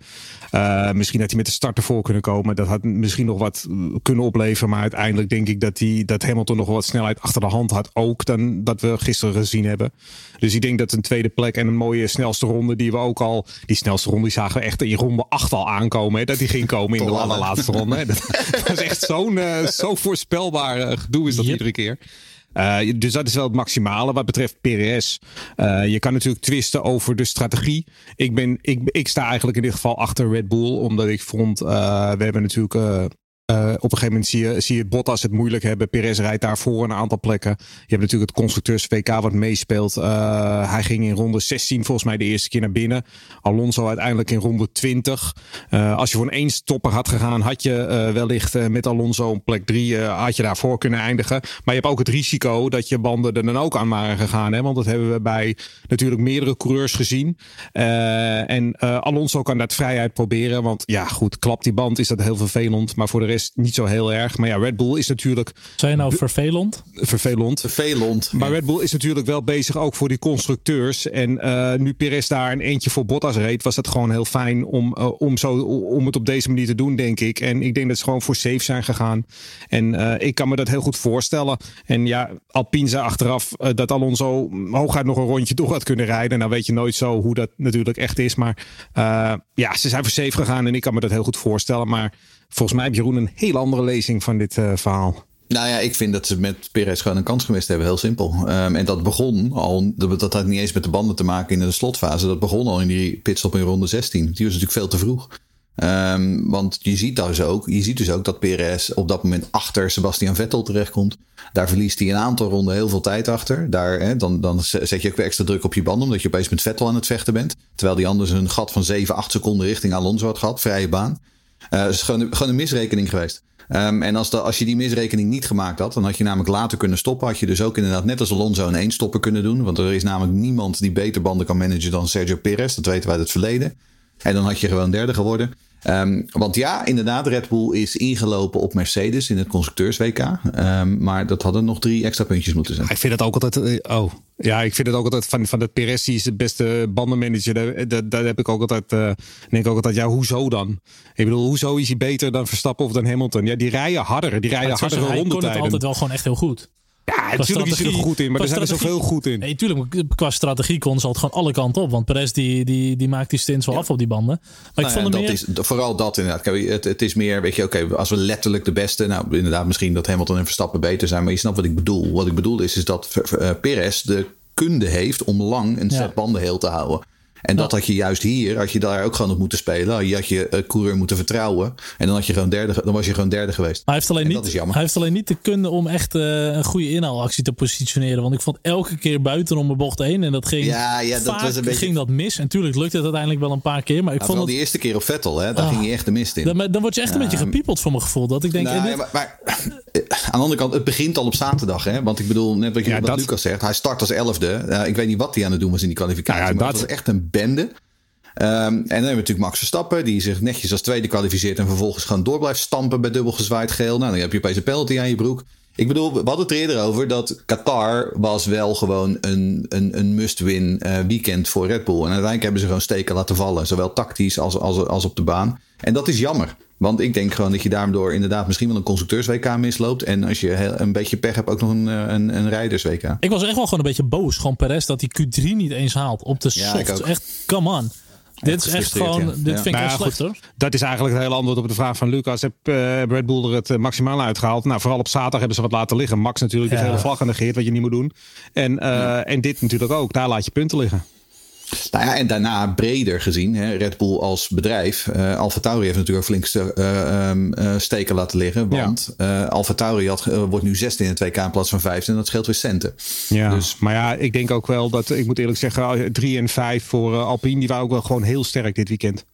Uh, misschien had hij met de start ervoor kunnen komen. Dat had misschien nog wat kunnen opleveren. Maar uiteindelijk denk ik dat, die, dat Hamilton nog wat snelheid achter de hand had. Ook dan dat we gisteren gezien hebben. Dus ik denk dat een tweede plek en een mooie snelste ronde die we ook al... Die snelste ronde die zagen we echt in ronde acht al aankomen. Hè, dat die ging komen in de allerlaatste ronde. Hè. Dat, dat is echt zo'n uh, zo voorspelbaar uh, gedoe is dat yep. iedere keer. Uh, dus dat is wel het maximale wat betreft Perez. Uh, je kan natuurlijk twisten over de strategie. Ik, ben, ik, ik sta eigenlijk in dit geval achter Red Bull. Omdat ik vond, uh, we hebben natuurlijk... Uh, Uh, op een gegeven moment zie je, zie je Bottas het moeilijk hebben. Perez rijdt daarvoor een aantal plekken. Je hebt natuurlijk het constructeurs-W K wat meespeelt. Uh, hij ging in ronde zestien volgens mij de eerste keer naar binnen. Alonso uiteindelijk in ronde twintig. Uh, als je voor een eenstopper had gegaan, had je uh, wellicht uh, met Alonso op plek drie uh, had je daarvoor kunnen eindigen. Maar je hebt ook het risico dat je banden er dan ook aan waren gegaan. Hè? Want dat hebben we bij natuurlijk meerdere coureurs gezien. Uh, en uh, Alonso kan dat vrijheid proberen. Want ja goed, klapt die band is dat heel vervelend. Maar voor de rest is niet zo heel erg. Maar ja, Red Bull is natuurlijk... Zijn nou vervelend? Vervelend. Vervelend. Maar Red Bull is natuurlijk wel bezig ook voor die constructeurs. En uh, nu Perez daar een eentje voor Bottas reed... was dat gewoon heel fijn om, uh, om, zo, om het op deze manier te doen, denk ik. En ik denk dat ze gewoon voor safe zijn gegaan. En uh, ik kan me dat heel goed voorstellen. En ja, Alpine zei achteraf uh, dat Alonso hooguit nog een rondje door had kunnen rijden. Nou weet je nooit zo hoe dat natuurlijk echt is. Maar uh, ja, ze zijn voor safe gegaan en ik kan me dat heel goed voorstellen. Maar... Volgens mij heeft Jeroen een heel andere lezing van dit uh, verhaal. Nou ja, ik vind dat ze met Perez gewoon een kans gemist hebben. Heel simpel. Um, en dat begon al, dat had niet eens met de banden te maken in de slotfase. Dat begon al in die pitstop in ronde zestien. Die was natuurlijk veel te vroeg. Um, want je ziet, dus ook, je ziet dus ook dat Perez op dat moment achter Sebastian Vettel terechtkomt. Daar verliest hij een aantal ronden heel veel tijd achter. Daar, hè, dan, dan zet je ook weer extra druk op je banden, omdat je opeens met Vettel aan het vechten bent. Terwijl die anders een gat van zeven, acht seconden richting Alonso had gehad. Vrije baan. Het uh, is gewoon een, gewoon een misrekening geweest. Um, en als, de, als je die misrekening niet gemaakt had... dan had je namelijk later kunnen stoppen. Had je dus ook inderdaad net als Alonso een eenstopper kunnen doen. Want er is namelijk niemand die beter banden kan managen dan Sergio Pérez. Dat weten we uit het verleden. En dan had je gewoon derde geworden. Um, want ja, inderdaad, Red Bull is ingelopen op Mercedes in het constructeurs-W K. Um, maar dat hadden nog drie extra puntjes moeten zijn. Ik vind dat ook altijd... Oh, ja, ik vind het ook altijd van, van dat Perez is het beste bandenmanager. Daar, daar, daar heb ik ook altijd, uh, denk ik ook altijd, ja, hoezo dan? Ik bedoel, hoezo is hij beter dan Verstappen of dan Hamilton? Ja, die rijden harder, die rijden hardere rondetijden. Hij kon het altijd wel gewoon echt heel goed. Ja, natuurlijk is hij er goed in, maar er zijn er zoveel goed in. Nee, tuurlijk, qua strategie kon ze altijd gewoon alle kanten op. Want Perez die, die, die maakt die stints wel ja. af op die banden. Maar nou ik vond ja, dat meer... is, vooral dat inderdaad. Kijk, het, het is meer, weet je, oké, okay, als we letterlijk de beste... Nou, inderdaad, misschien dat Hamilton en Verstappen beter zijn. Maar je snapt wat ik bedoel. Wat ik bedoel is, is dat uh, Perez de kunde heeft om lang een set ja. banden heel te houden. En ja. dat had je juist hier, had je daar ook gewoon op moeten spelen. Je had je uh, coureur moeten vertrouwen. En dan, had je gewoon derde, dan was je gewoon derde geweest. Maar hij heeft alleen, niet, dat is jammer. Hij heeft alleen niet de kunde om echt uh, een goede inhaalactie te positioneren. Want ik vond elke keer buitenom mijn bocht heen. En dat ging ja, ja, vaak dat was een beetje... ging dat mis. En natuurlijk lukte het uiteindelijk wel een paar keer. Maar ik nou, vond dat... die eerste keer op Vettel, hè, daar ah, ging je echt de mist in. Dan, dan word je echt een uh, beetje gepiepeld voor mijn gevoel. Dat ik denk, nou, dit... ja, maar, maar, aan de andere kant, het begint al op zaterdag. Hè? Want ik bedoel, net wat, je, ja, wat dat... Lucas zegt. Hij start als elfde. Uh, ik weet niet wat hij aan het doen was in die kwalificatie. Ja, ja, maar dat... het was echt een bende. Um, en dan hebben we natuurlijk Max Verstappen, die zich netjes als tweede kwalificeert en vervolgens gewoon door blijft stampen bij dubbel gezwaaid geel. Nou, dan heb je opeens een penalty aan je broek. Ik bedoel, we hadden het er eerder over dat Qatar was wel gewoon een, een, een must-win uh, weekend voor Red Bull. En uiteindelijk hebben ze gewoon steken laten vallen, zowel tactisch als, als, als op de baan. En dat is jammer, want ik denk gewoon dat je daardoor inderdaad misschien wel een constructeurs-W K misloopt. En als je een beetje pech hebt, ook nog een, een, een rijders-W K. Ik was echt wel gewoon een beetje boos, gewoon Perez, dat die Q drie niet eens haalt op de ja, soft. Echt, come on. Dit is echt gewoon, ja. dit ja. vind ik nou, echt slecht, goed, hoor. Dat is eigenlijk het hele antwoord op de vraag van Lucas. Heb uh, Red Bull er het uh, maximaal uitgehaald? Nou, vooral op zaterdag hebben ze wat laten liggen. Max natuurlijk, ja. de hele vlag genegeerd, wat je niet moet doen. En, uh, ja. en dit natuurlijk ook. Daar laat je punten liggen. Nou ja, en daarna breder gezien, hè, Red Bull als bedrijf. Uh, Alfa Tauri heeft natuurlijk flink st- uh, um, uh, steken laten liggen. Want ja. uh, Alfa Tauri had, uh, wordt nu zesde in het W K in plaats van vijfde. En dat scheelt weer centen. Ja, dus. Maar ja, ik denk ook wel dat, ik moet eerlijk zeggen, drie en vijf voor uh, Alpine. Die waren ook wel gewoon heel sterk dit weekend.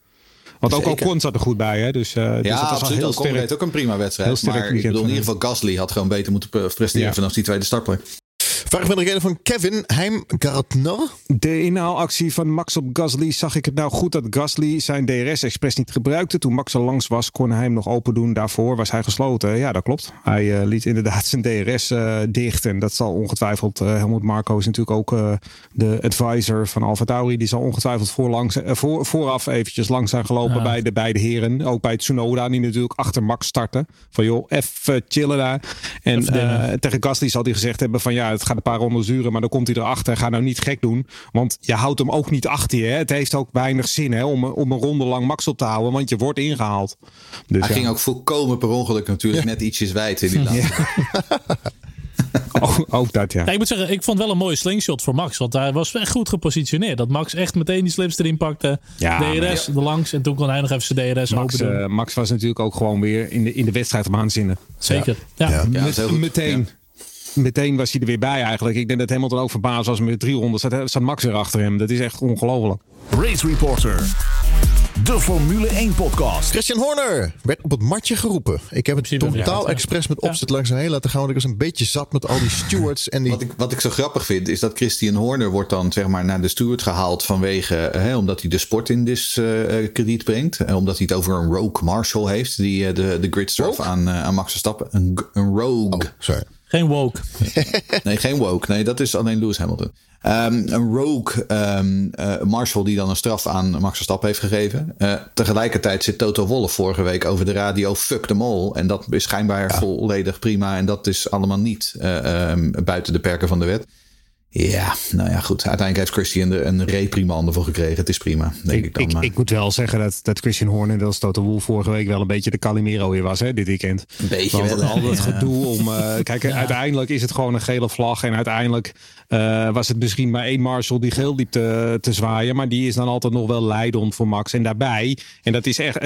Want ook Ocon zat er goed bij, hè? Dus, uh, ja, dus dat was absoluut. Heel Ocon reed ook een prima wedstrijd. Maar ik bedoel, in ieder geval Gasly had gewoon beter moeten presteren ja. vanaf die tweede startplek. Vraag van degene van Kevin Heimgartner. De inhaalactie van Max op Gasly. Zag ik het nou goed dat Gasly zijn D R S expres niet gebruikte? Toen Max er langs was, kon hij hem nog open doen. Daarvoor was hij gesloten. Ja, dat klopt. Hij uh, liet inderdaad zijn D R S uh, dicht. En dat zal ongetwijfeld... Uh, Helmut Marko is natuurlijk ook uh, de advisor van Alfa Tauri. Die zal ongetwijfeld voorlangs, uh, voor, vooraf eventjes langs zijn gelopen ja. bij de beide heren. Ook bij Tsunoda, die natuurlijk achter Max startte. Van joh, even chillen daar. En uh, tegen Gasly zal hij gezegd hebben van ja, het gaat een paar ronden duren, maar dan komt hij erachter. Ga nou niet gek doen, want je houdt hem ook niet achter je. Hè? Het heeft ook weinig zin hè, om, om een ronde lang Max op te houden, want je wordt ingehaald. Dus hij ja. ging ook volkomen per ongeluk natuurlijk ja. net ietsjes wijd in die laatste. Oh, ook dat, ja. ja. Ik moet zeggen, ik vond wel een mooie slingshot voor Max. Want hij was echt goed gepositioneerd. Dat Max echt meteen die slips erin pakte. Ja, D R S maar... erlangs. En toen kon hij nog even zijn D R S Max, open doen. Uh, Max was natuurlijk ook gewoon weer in de, in de wedstrijd om aanzinnen. Zeker. Ja, ja. ja. ja meteen. Ja. Meteen was hij er weer bij eigenlijk. Ik denk dat Hamilton ook verbaasd was met drie ronden. Staat, staat Max weer achter hem. Dat is echt ongelooflijk. Race Reporter. De Formule één podcast. Christian Horner werd op het matje geroepen. Ik heb het totaal expres met opzet ja. langs een hele laten gaan. Want ik was een beetje zat met al die stewards. En die... Wat, ik, wat ik zo grappig vind is dat Christian Horner wordt dan zeg maar naar de steward gehaald. Vanwege, hè, omdat hij de sport in dis uh, krediet brengt. En omdat hij het over een rogue marshal heeft. Die uh, de, de gridstraf aan, uh, aan Max Verstappen. Een, een rogue. Oh, sorry. Geen woke. Nee, geen woke. Nee, dat is alleen Lewis Hamilton. Um, een rogue um, uh, marshal die dan een straf aan Max Verstappen heeft gegeven. Uh, tegelijkertijd zit Toto Wolff vorige week over de radio fuck them all. En dat is schijnbaar ja. volledig prima. En dat is allemaal niet uh, um, buiten de perken van de wet. Ja, nou ja, goed. Uiteindelijk heeft Christian er een reprimande voor gekregen. Het is prima, denk ik, ik dan. Ik, maar. ik moet wel zeggen dat, dat Christian Horner, dat Toto Wolff vorige week wel een beetje de Calimero weer was, hè, dit weekend. Een beetje wel. Al dat ja. gedoe om... Uh, kijk, ja. uiteindelijk is het gewoon een gele vlag. En uiteindelijk uh, was het misschien maar één marshal die geel liep te, te zwaaien. Maar die is dan altijd nog wel leidend voor Max. En daarbij, en dat is echt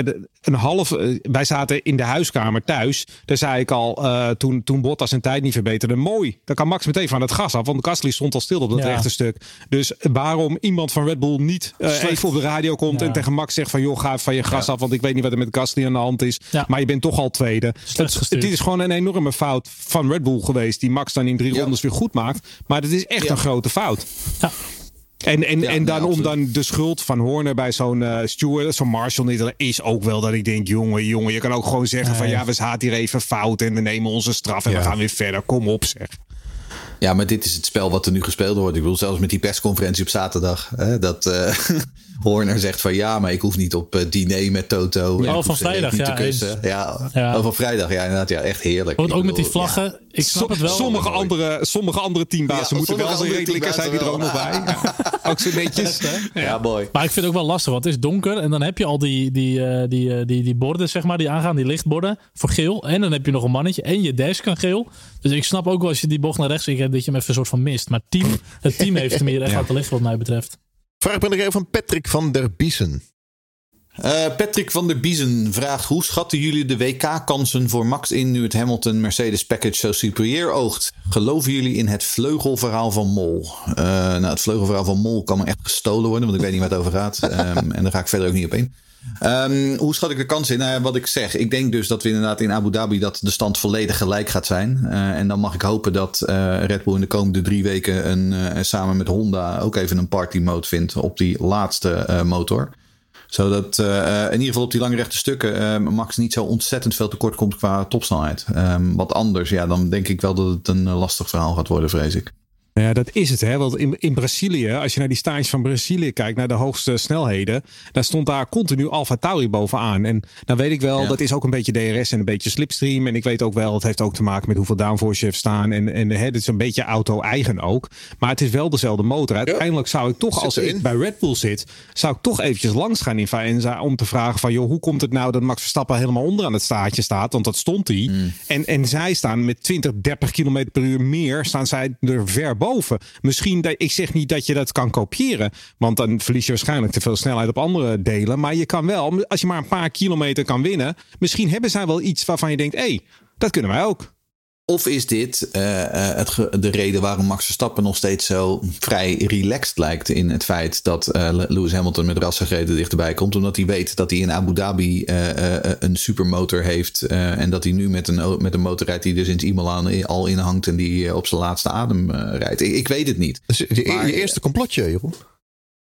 een half... Uh, wij zaten in de huiskamer thuis. Daar zei ik al, uh, toen, toen Bottas zijn tijd niet verbeterde. Mooi, dan kan Max meteen van het gas af. Want Gasly stond stil op dat ja. rechte stuk. Dus waarom iemand van Red Bull niet uh, even op de radio komt ja. en tegen Max zegt van joh, ga van je gas ja. af, want ik weet niet wat er met Gasly aan de hand is. Ja. Maar je bent toch al tweede. Het, het is gewoon een enorme fout van Red Bull geweest die Max dan in drie ja. rondes weer goed maakt. Maar dat is echt ja. een grote fout. Ja. En, en, ja, en dan nee, om dan de schuld van Horner bij zo'n uh, steward, zo'n marshal niet, is ook wel dat ik denk, jongen, jongen, je kan ook gewoon zeggen nee. van ja, we zaten hier even fout en we nemen onze straf en ja. we gaan weer verder. Kom op, zeg. Ja, maar dit is het spel wat er nu gespeeld wordt. Ik bedoel, zelfs met die persconferentie op zaterdag. Hè, dat uh, Horner zegt van ja, maar ik hoef niet op uh, diner met Toto. Ja. Oh, van vrijdag, ja, te ja, ja. Oh, van vrijdag, ja, inderdaad. Ja, echt heerlijk. Want ook bedoel, met die vlaggen. Ja. Ik snap Som, het wel. Sommige andere, sommige andere teambazen ja, moeten wel zo redelijker zijn die er ook nog bij. Ja. Ook zo netjes. Ja, ja, mooi. Maar ik vind het ook wel lastig, want het is donker. En dan heb je al die, die, uh, die, uh, die, die borden, zeg maar, die aangaan, die lichtborden voor geel. En dan heb je nog een mannetje. En je dash kan geel. Dus ik snap ook wel als je die bocht naar rechts hebt, dat je hem even een soort van mist. Maar team, het team heeft hem hier echt ja. aan te liggen wat mij betreft. Vraag ben ik even van Patrick van der Biezen. Uh, Patrick van der Biezen vraagt: hoe schatten jullie de W K-kansen voor Max in nu het Hamilton-Mercedes-package zo superieur oogt? Geloven jullie in het vleugelverhaal van Mol? Uh, nou, het vleugelverhaal van Mol kan me echt gestolen worden, want ik weet niet waar het over gaat. Um, en daar ga ik verder ook niet op in. Um, hoe schat ik de kans in? Nou ja, wat ik zeg. Ik denk dus dat we inderdaad in Abu Dhabi dat de stand volledig gelijk gaat zijn. Uh, en dan mag ik hopen dat uh, Red Bull in de komende drie weken een, uh, samen met Honda ook even een party mode vindt op die laatste uh, motor. Zodat uh, in ieder geval op die lange rechte stukken uh, Max niet zo ontzettend veel tekort komt qua topsnelheid. Um, wat anders, ja, dan denk ik wel dat het een lastig verhaal gaat worden, vrees ik. Ja, dat is het. Hè? Want in, in Brazilië, als je naar die stages van Brazilië kijkt, naar de hoogste snelheden, daar stond daar continu Alfa Tauri bovenaan. En dan weet ik wel, ja. dat is ook een beetje D R S en een beetje slipstream. En ik weet ook wel, het heeft ook te maken met hoeveel downforce je hebt staan. En, en hè, dit is een beetje auto-eigen ook. Maar het is wel dezelfde motor. Uiteindelijk zou ik toch, zit als erin. Ik bij Red Bull zit, zou ik toch eventjes langs gaan in Faenza om te vragen van, joh, hoe komt het nou dat Max Verstappen helemaal onderaan het staartje staat? Want dat stond hij. Mm. En, en zij staan met twintig, dertig kilometer per uur meer, staan zij er ver boven. Boven. Misschien, dat, ik zeg niet dat je dat kan kopiëren, want dan verlies je waarschijnlijk te veel snelheid op andere delen. Maar je kan wel, als je maar een paar kilometer kan winnen, misschien hebben zij wel iets waarvan je denkt, hé, hey, dat kunnen wij ook. Of is dit uh, het ge- de reden waarom Max Verstappen nog steeds zo vrij relaxed lijkt in het feit dat uh, Lewis Hamilton met rassengreten dichterbij komt. Omdat hij weet dat hij in Abu Dhabi uh, uh, een supermotor heeft. Uh, en dat hij nu met een, met een motor rijdt die er sinds Imola al in hangt en die op zijn laatste adem uh, rijdt. Ik, ik weet het niet. Dus je, maar, je eerste complotje, Jeroen.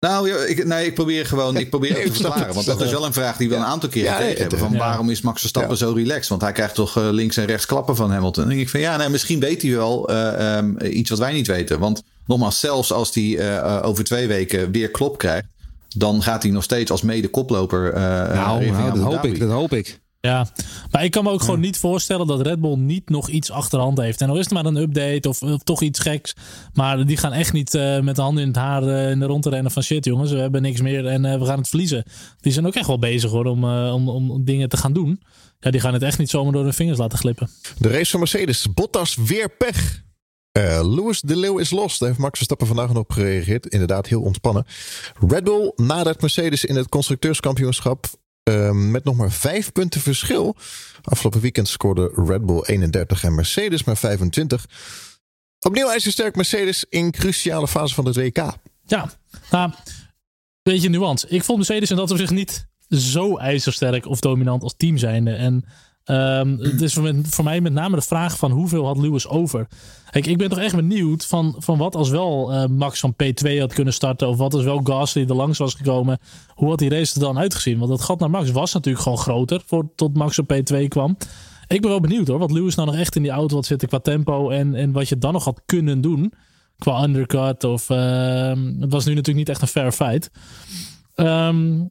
Nou, ik, nee, ik probeer gewoon ik probeer even te verklaren. Want dat is wel een vraag die we een aantal keren ja, tegen hebben. Van ja. waarom is Max Verstappen ja. zo relaxed? Want hij krijgt toch links en rechts klappen van Hamilton. En ik denk van ja, nee, misschien weet hij wel uh, um, iets wat wij niet weten. Want nogmaals, zelfs als hij uh, over twee weken weer klop krijgt, dan gaat hij nog steeds als mede koploper. Uh, nou, nou dat hoop ik, dat hoop ik. Ja, maar ik kan me ook ja. gewoon niet voorstellen dat Red Bull niet nog iets achterhand heeft. En al is het maar een update of, of toch iets geks. Maar die gaan echt niet uh, met de handen in het haar uh, in de rond te rennen van shit jongens, we hebben niks meer en uh, we gaan het verliezen. Die zijn ook echt wel bezig hoor om, uh, om, om dingen te gaan doen. Ja, die gaan het echt niet zomaar door hun vingers laten glippen. De race van Mercedes, Bottas weer pech. Uh, Lewis de Leeuw is los. Daar heeft Max Verstappen vandaag nog op gereageerd. Inderdaad, heel ontspannen. Red Bull nadert Mercedes in het constructeurskampioenschap. Uh, met nog maar vijf punten verschil. Afgelopen weekend scoorde Red Bull eenendertig en Mercedes maar vijfentwintig. Opnieuw ijzersterk Mercedes in cruciale fase van het W K. Ja, nou, een beetje nuance. Ik vond Mercedes in dat opzicht niet zo ijzersterk of dominant als team zijnde. En um, het is voor mij met name de vraag van hoeveel had Lewis over? Kijk, ik ben toch echt benieuwd van, van wat als wel uh, Max van P twee had kunnen starten. Of wat als wel Gasly er langs was gekomen. Hoe had die race er dan uitgezien? Want dat gat naar Max was natuurlijk gewoon groter voor, tot Max op P twee kwam. Ik ben wel benieuwd hoor. Wat Lewis nou nog echt in die auto had zitten qua tempo. En, en wat je dan nog had kunnen doen. Qua undercut. Of, uh, het was nu natuurlijk niet echt een fair fight. Um,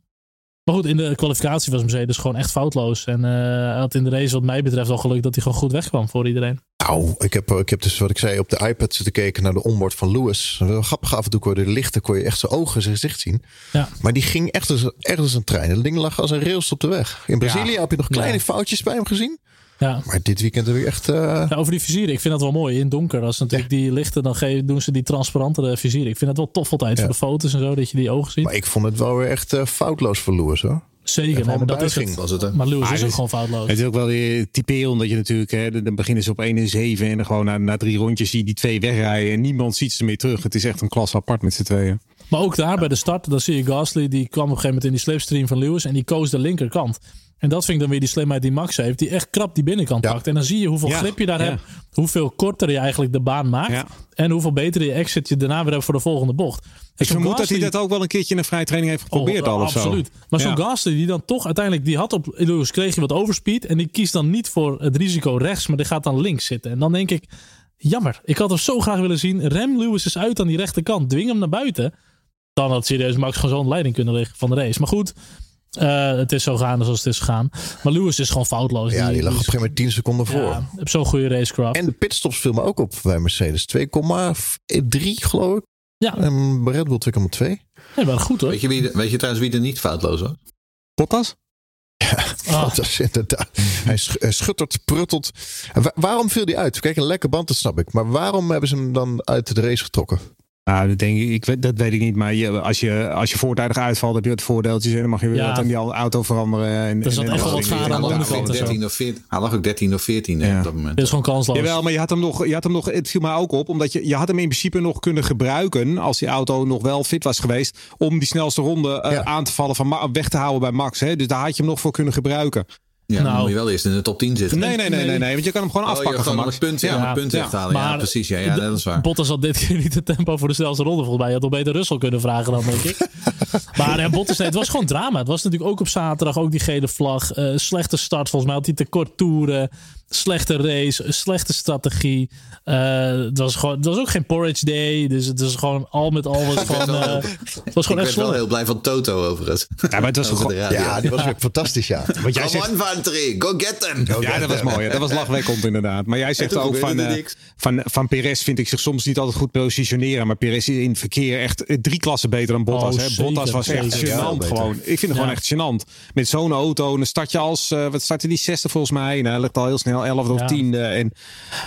maar goed, in de kwalificatie was Mercedes gewoon echt foutloos. En uh, had in de race wat mij betreft al geluk dat hij gewoon goed wegkwam voor iedereen. Nou, ik heb, ik heb dus wat ik zei op de iPad zitten kijken naar de onboard van Lewis. Wel grappig, af en toe kon je de lichten, kon je echt zijn ogen, zijn gezicht zien. Ja. Maar die ging echt als, echt als een trein. Dat ding lag als een rails op de weg. In Brazilië ja. heb je nog kleine ja. foutjes bij hem gezien. Ja. Maar dit weekend heb ik echt... Uh... Ja, over die vizieren, ik vind dat wel mooi. In donker, als natuurlijk ja. die lichten, dan ge- doen ze die transparantere vizieren. Ik vind dat wel tof altijd ja. voor de foto's en zo, dat je die ogen ziet. Maar ik vond het wel weer echt uh, foutloos voor Lewis hoor. Zeker, nee, maar dat is het. Was het hè? Maar Lewis ah, is ook is, gewoon foutloos. Het is ook wel typerend dat je natuurlijk... Hè, dan beginnen ze op één en zeven en dan gewoon na, na drie rondjes zie je die twee wegrijden en niemand ziet ze meer terug. Het is echt een klas apart met z'n tweeën. Maar ook daar ja. bij de start, dan zie je Gasly, die kwam op een gegeven moment in die slipstream van Lewis en die koos de linkerkant. En dat vind ik dan weer die slimheid die Max heeft, die echt krap die binnenkant ja. pakt. En dan zie je hoeveel ja. grip je daar ja. hebt, hoeveel korter je eigenlijk de baan maakt ja. en hoeveel beter je exit je daarna weer hebt voor de volgende bocht. Ik vermoed Gasly... dat hij dat ook wel een keertje in een vrije training heeft geprobeerd oh, al of absoluut. Zo. Maar zo'n ja. Gasly die dan toch uiteindelijk, die had op Lewis kreeg je wat overspeed en die kiest dan niet voor het risico rechts, maar die gaat dan links zitten. En dan denk ik, Jammer. Ik had hem zo graag willen zien. Rem Lewis is uit aan die rechterkant. Dwing hem naar buiten. Dan had serieus Max gewoon zo'n leiding kunnen liggen van de race. Maar goed, uh, het is zo gaande zoals het is gegaan. Maar Lewis is gewoon foutloos. Ja, die, die lag op een gegeven moment tien seconden voor. Ja, heb zo'n goede racecraft. En de pitstops viel me ook op bij Mercedes. twee komma drie geloof ik. Ja. En Red Bull twee komma twee. Ja, wel goed hoor. Weet je, wie, weet je trouwens wie er niet foutloos was? Bottas? Ja, oh. Dat is inderdaad. Hij schuttert, pruttelt. Wa- waarom viel hij uit? Kijk, een lekker band, dat snap ik. Maar waarom hebben ze hem dan uit de race getrokken? Nou, dat, denk ik, ik weet, dat weet ik niet. Maar je, als, je, als je voortijdig uitvalt, heb je het voordeeltjes. En dan mag je weer ja. wat aan die auto veranderen. En, dus dat en, echt wel wat schade aan de onderkant. Hij lag ook dertien of veertien ja. op dat moment. Dat is gewoon kansloos. Jawel, maar je had hem nog, je had hem nog, het viel mij ook op. Omdat je, je had hem in principe nog kunnen gebruiken. Als die auto nog wel fit was geweest. Om die snelste ronde uh, ja. aan te vallen. Van, weg te houden bij Max. Hè? Dus daar had je hem nog voor kunnen gebruiken. Ja, nou, dan moet je wel eerst in de top tien zitten. Nee, nee, nee, nee, nee want je kan hem gewoon oh, afpakken. Gewoon het punt, ja, ja, punt ja. weghalen. Ja, precies. Ja, ja, dat is waar. Bottas had dit keer niet het tempo voor de snelste ronde. Volgens mij je had al beter Russell kunnen vragen dan, denk ik. maar eh, Bottas, nee, het was gewoon drama. Het was natuurlijk ook op zaterdag ook die gele vlag. Uh, slechte start, volgens mij had hij tekort toeren. Slechte race, slechte strategie. Uh, het, was gewoon, het was ook geen porridge day. Dus het was gewoon al met al. Was gewoon, uh, het was gewoon echt ik ben wel heel blij van Toto overigens. Ja, maar het was gewoon, ja, ja, die was weer fantastisch, ja. Want jij zegt, go get them. Go ja, get dat them. Was mooi. Dat was lachwekkend inderdaad. Maar jij zegt ook van, uh, van, van Perez vind ik zich soms niet altijd goed positioneren. Maar Perez is in het verkeer echt drie klassen beter dan Bottas. Oh, hè? Bottas was echt zeker. gênant. Ja, gewoon. Ik vind het ja. gewoon echt gênant. Met zo'n auto. Dan start je als, uh, wat startte die zesde volgens mij? Nou, ligt al heel snel elfde ja. of tiende. En,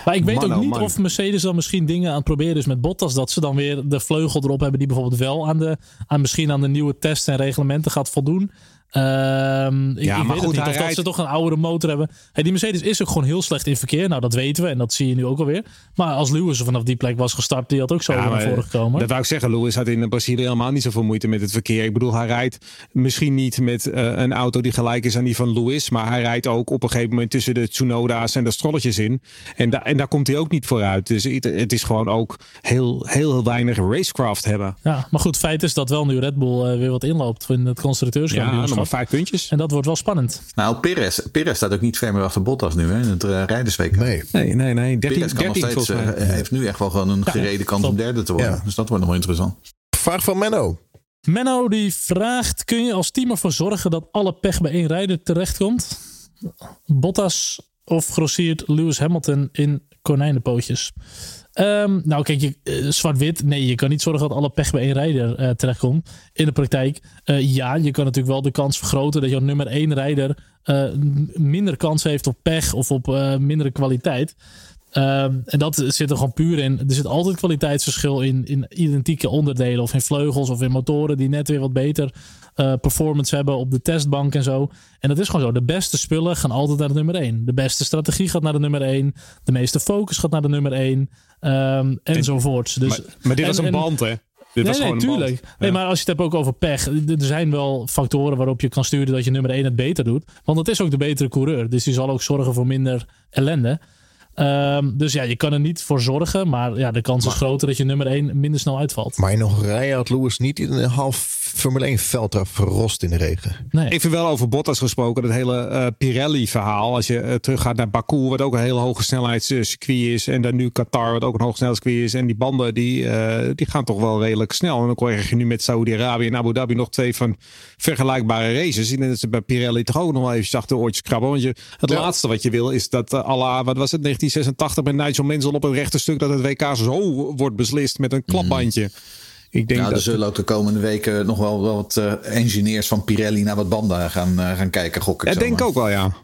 maar ik weet man, ook niet oh, of Mercedes dan misschien dingen aan het proberen is met Bottas. Dat ze dan weer de vleugel erop hebben die bijvoorbeeld wel aan de, aan misschien aan de nieuwe tests en reglementen gaat voldoen. Um, ik, ja, ik maar weet goed, niet. Of rijdt... dat ze toch een oudere motor hebben. Hey, die Mercedes is ook gewoon heel slecht in verkeer. Nou, dat weten we en dat zie je nu ook alweer. Maar als Lewis vanaf die plek was gestart, die had ook zo ja, naar voren gekomen. Dat wou ik zeggen. Lewis had in Brazilië helemaal niet zoveel moeite met het verkeer. Ik bedoel, hij rijdt misschien niet met uh, een auto die gelijk is aan die van Lewis. Maar hij rijdt ook op een gegeven moment tussen de Tsunoda's en de strolletjes in. En, da- en daar komt hij ook niet vooruit. Dus het, het is gewoon ook heel, heel weinig racecraft hebben. Ja, maar goed, feit is dat wel nu Red Bull uh, weer wat inloopt in het constructeurskampioenschap. Ja, vijf puntjes. En dat wordt wel spannend. Nou, Perez, Perez staat ook niet ver meer achter Bottas nu hè, in het uh, rijdersweek. Nee, nee, nee. nee. dertien, Perez kan dertien, nog steeds, uh, heeft nu echt wel gewoon een ja, gereden kans top. om derde te worden. Ja. Dus dat wordt nog wel interessant. Vraag van Menno. Menno die vraagt, kun je als team ervoor zorgen dat alle pech bij één rijder terechtkomt? Bottas of grossiert Lewis Hamilton in konijnenpootjes? Um, nou kijk, je, uh, zwart-wit, nee, je kan niet zorgen dat alle pech bij één rijder uh, terechtkomt. In de praktijk, uh, ja, je kan natuurlijk wel de kans vergroten dat jouw nummer één rijder uh, minder kans heeft op pech of op uh, mindere kwaliteit. Um, en dat zit er gewoon puur in. Er zit altijd kwaliteitsverschil in, in identieke onderdelen of in vleugels of in motoren die net weer wat beter uh, performance hebben op de testbank en zo. En dat is gewoon zo. De beste spullen gaan altijd naar de nummer één. De beste strategie gaat naar de nummer één. De meeste focus gaat naar de nummer één. Um, enzovoorts. Dus, maar, maar dit was en, een band, hè? Dit nee, was nee, tuurlijk. Band. Nee, ja. Maar als je het hebt ook over pech. Er zijn wel factoren waarop je kan sturen dat je nummer één het beter doet. Want dat is ook de betere coureur. Dus die zal ook zorgen voor minder ellende. Um, dus ja, je kan er niet voor zorgen. Maar ja, de kans maar, is groter dat je nummer één minder snel uitvalt. Maar in Hongarije had Lewis niet in een half Formule één veld er verrost in de regen. Nee. Even wel over Bottas gesproken. Dat hele uh, Pirelli verhaal. Als je uh, teruggaat naar Baku. Wat ook een hele hoge snelheidscircuit is. En dan nu Qatar. Wat ook een hoge snelheidscircuit is. En die banden die, uh, die gaan toch wel redelijk snel. En dan krijg je nu met Saudi-Arabië en Abu Dhabi nog twee van vergelijkbare races. Ik denk dat ze bij Pirelli toch ook nog wel even zacht de oortjes krabben. Want je, het ja. laatste wat je wil is dat uh, Allah, wat was het? negentien zesentachtig met Nigel Mansell op een rechterstuk. Dat het W K zo wordt beslist met een klapbandje. Mm. Ik denk nou, dat er zullen ook de komende weken nog wel wat uh, engineers van Pirelli naar wat banden gaan, uh, gaan kijken, gok ik. Dat denk ik ook wel, ja.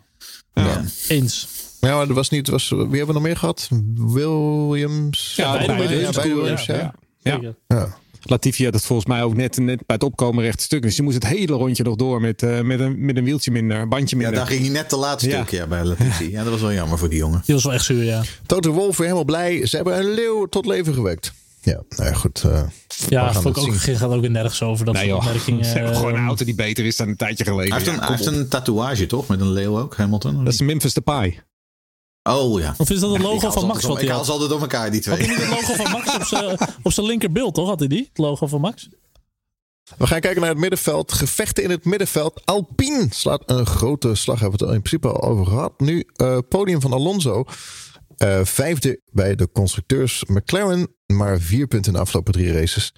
ja. ja. Eens. Ja, maar er was niet. Was, wie hebben we nog meer gehad? Williams. Ja, ja, beide, Williams, ja, Williams, ja. ja. ja. ja. ja. Latifi had het volgens mij ook net, net bij het opkomen rechtstuk. Dus die moest het hele rondje nog door met, uh, met, een, met een wieltje minder, een bandje minder. Ja, daar ging hij net te laat stuk ja. Ja, bij Latifi. Ja, dat was wel jammer voor die jongen. Die was wel echt zuur, ja. Toto Wolff weer helemaal blij. Ze hebben een leeuw tot leven gewekt. Ja, nou ja, goed. Uh, ja, vond ik ook, gaat ook nergens over. Dat nee, opmerking, uh, gewoon een auto die beter is dan een tijdje geleden. Hij heeft een, ja, hij heeft een tatoeage, toch? Met een leeuw ook, Hamilton. Dat is Memphis Depay. Oh ja. Of is dat het logo ja, van Max? Om, wat ik haal ze altijd door elkaar, die twee. Had hij niet het logo van Max op zijn linkerbeeld, toch? Had hij die? Het logo van Max? We gaan kijken naar het middenveld. Gevechten in het middenveld. Alpine slaat een grote slag. Hebben we het in principe al over gehad. Nu uh, podium van Alonso. Uh, vijfde bij de constructeurs McLaren, maar vier punten in de afgelopen drie races.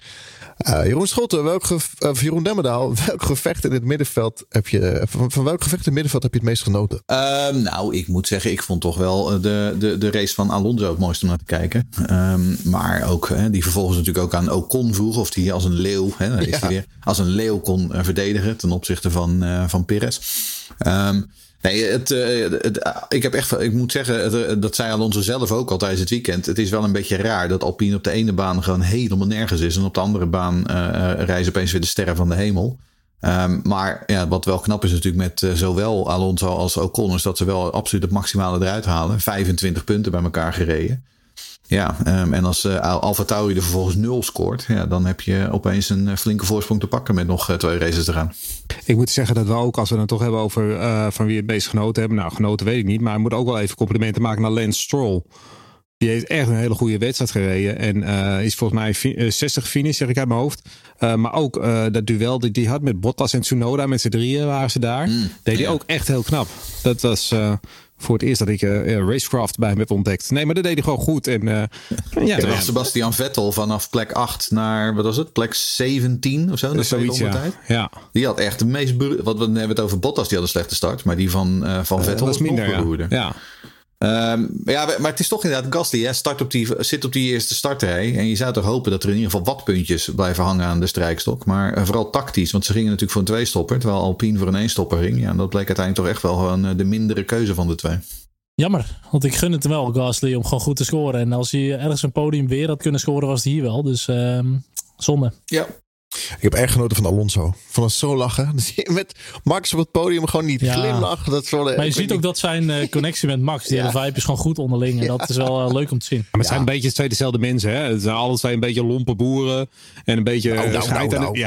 Uh, Jeroen Scholten, welk ge- of Jeroen Demmedaal, welk gevecht in het middenveld heb je, van, van welk gevecht in het middenveld heb je het meest genoten? Uh, nou, ik moet zeggen, ik vond toch wel de, de, de race van Alonso het mooiste om naar te kijken. Um, maar ook, hè, die vervolgens natuurlijk ook aan Ocon vroeg, of die als een leeuw, hè, daar is ja. hij weer, als een leeuw kon uh, verdedigen ten opzichte van, uh, van Perez. Um, Nee, het, het, ik, heb echt, ik moet zeggen, dat zei Alonso zelf ook al tijdens het weekend. Het is wel een beetje raar dat Alpine op de ene baan gewoon helemaal nergens is. En op de andere baan uh, reizen opeens weer de sterren van de hemel. Um, maar ja, wat wel knap is natuurlijk met uh, zowel Alonso als Ocon... is dat ze wel absoluut het maximale eruit halen. vijfentwintig punten bij elkaar gereden. Ja, um, en als uh, Alfa Tauri er vervolgens nul scoort... Ja, dan heb je opeens een flinke voorsprong te pakken met nog uh, twee races te gaan. Ik moet zeggen dat we ook, als we het toch hebben over uh, van wie het meest genoten hebben... Nou, genoten weet ik niet, maar ik moet ook wel even complimenten maken aan Lance Stroll. Die heeft echt een hele goede wedstrijd gereden. En uh, is volgens mij fi- uh, zestig finish, zeg ik uit mijn hoofd. Uh, maar ook uh, dat duel die hij had met Bottas en Tsunoda, met z'n drieën waren ze daar. Mm, deed hij ja. ook echt heel knap. Dat was... Uh, Voor het eerst dat ik uh, Racecraft bij hem heb ontdekt. Nee, maar dat deed hij gewoon goed. En, uh, ja, ja, Sebastian Vettel vanaf plek acht naar, wat was het? Plek zeventien of zo. Dat zoiets, ja. ja. Die had echt de meest... Bru- wat we hebben het over Bottas, die had een slechte start. Maar die van, uh, van Vettel uh, was minder, ja. ja. Um, ja, maar het is toch inderdaad Gasly. Hè? Start op die, zit op die eerste startrij. En je zou toch hopen dat er in ieder geval wat puntjes blijven hangen aan de strijkstok. Maar uh, vooral tactisch. Want ze gingen natuurlijk voor een tweestopper. Terwijl Alpine voor een eenstopper ging. Ja, en dat bleek uiteindelijk toch echt wel gewoon uh, de mindere keuze van de twee. Jammer. Want ik gun het wel, Gasly, om gewoon goed te scoren. En als hij ergens een podium weer had kunnen scoren, was hij hier wel. Dus uh, zonde. Ja. Ik heb erg genoten van Alonso. Van het zo lachen. Met Max op het podium gewoon niet ja. glimlachen. Dat wel, maar je ziet niet. ook dat zijn connectie met Max. Die ja. hele vibe is gewoon goed onderling. En ja. dat is wel uh, leuk om te zien. Ja, maar het zijn ja. een beetje twee dezelfde mensen. Hè? Het zijn alle twee een beetje lompe boeren. En een beetje nou, nou, scheid nou, nou. Aan de,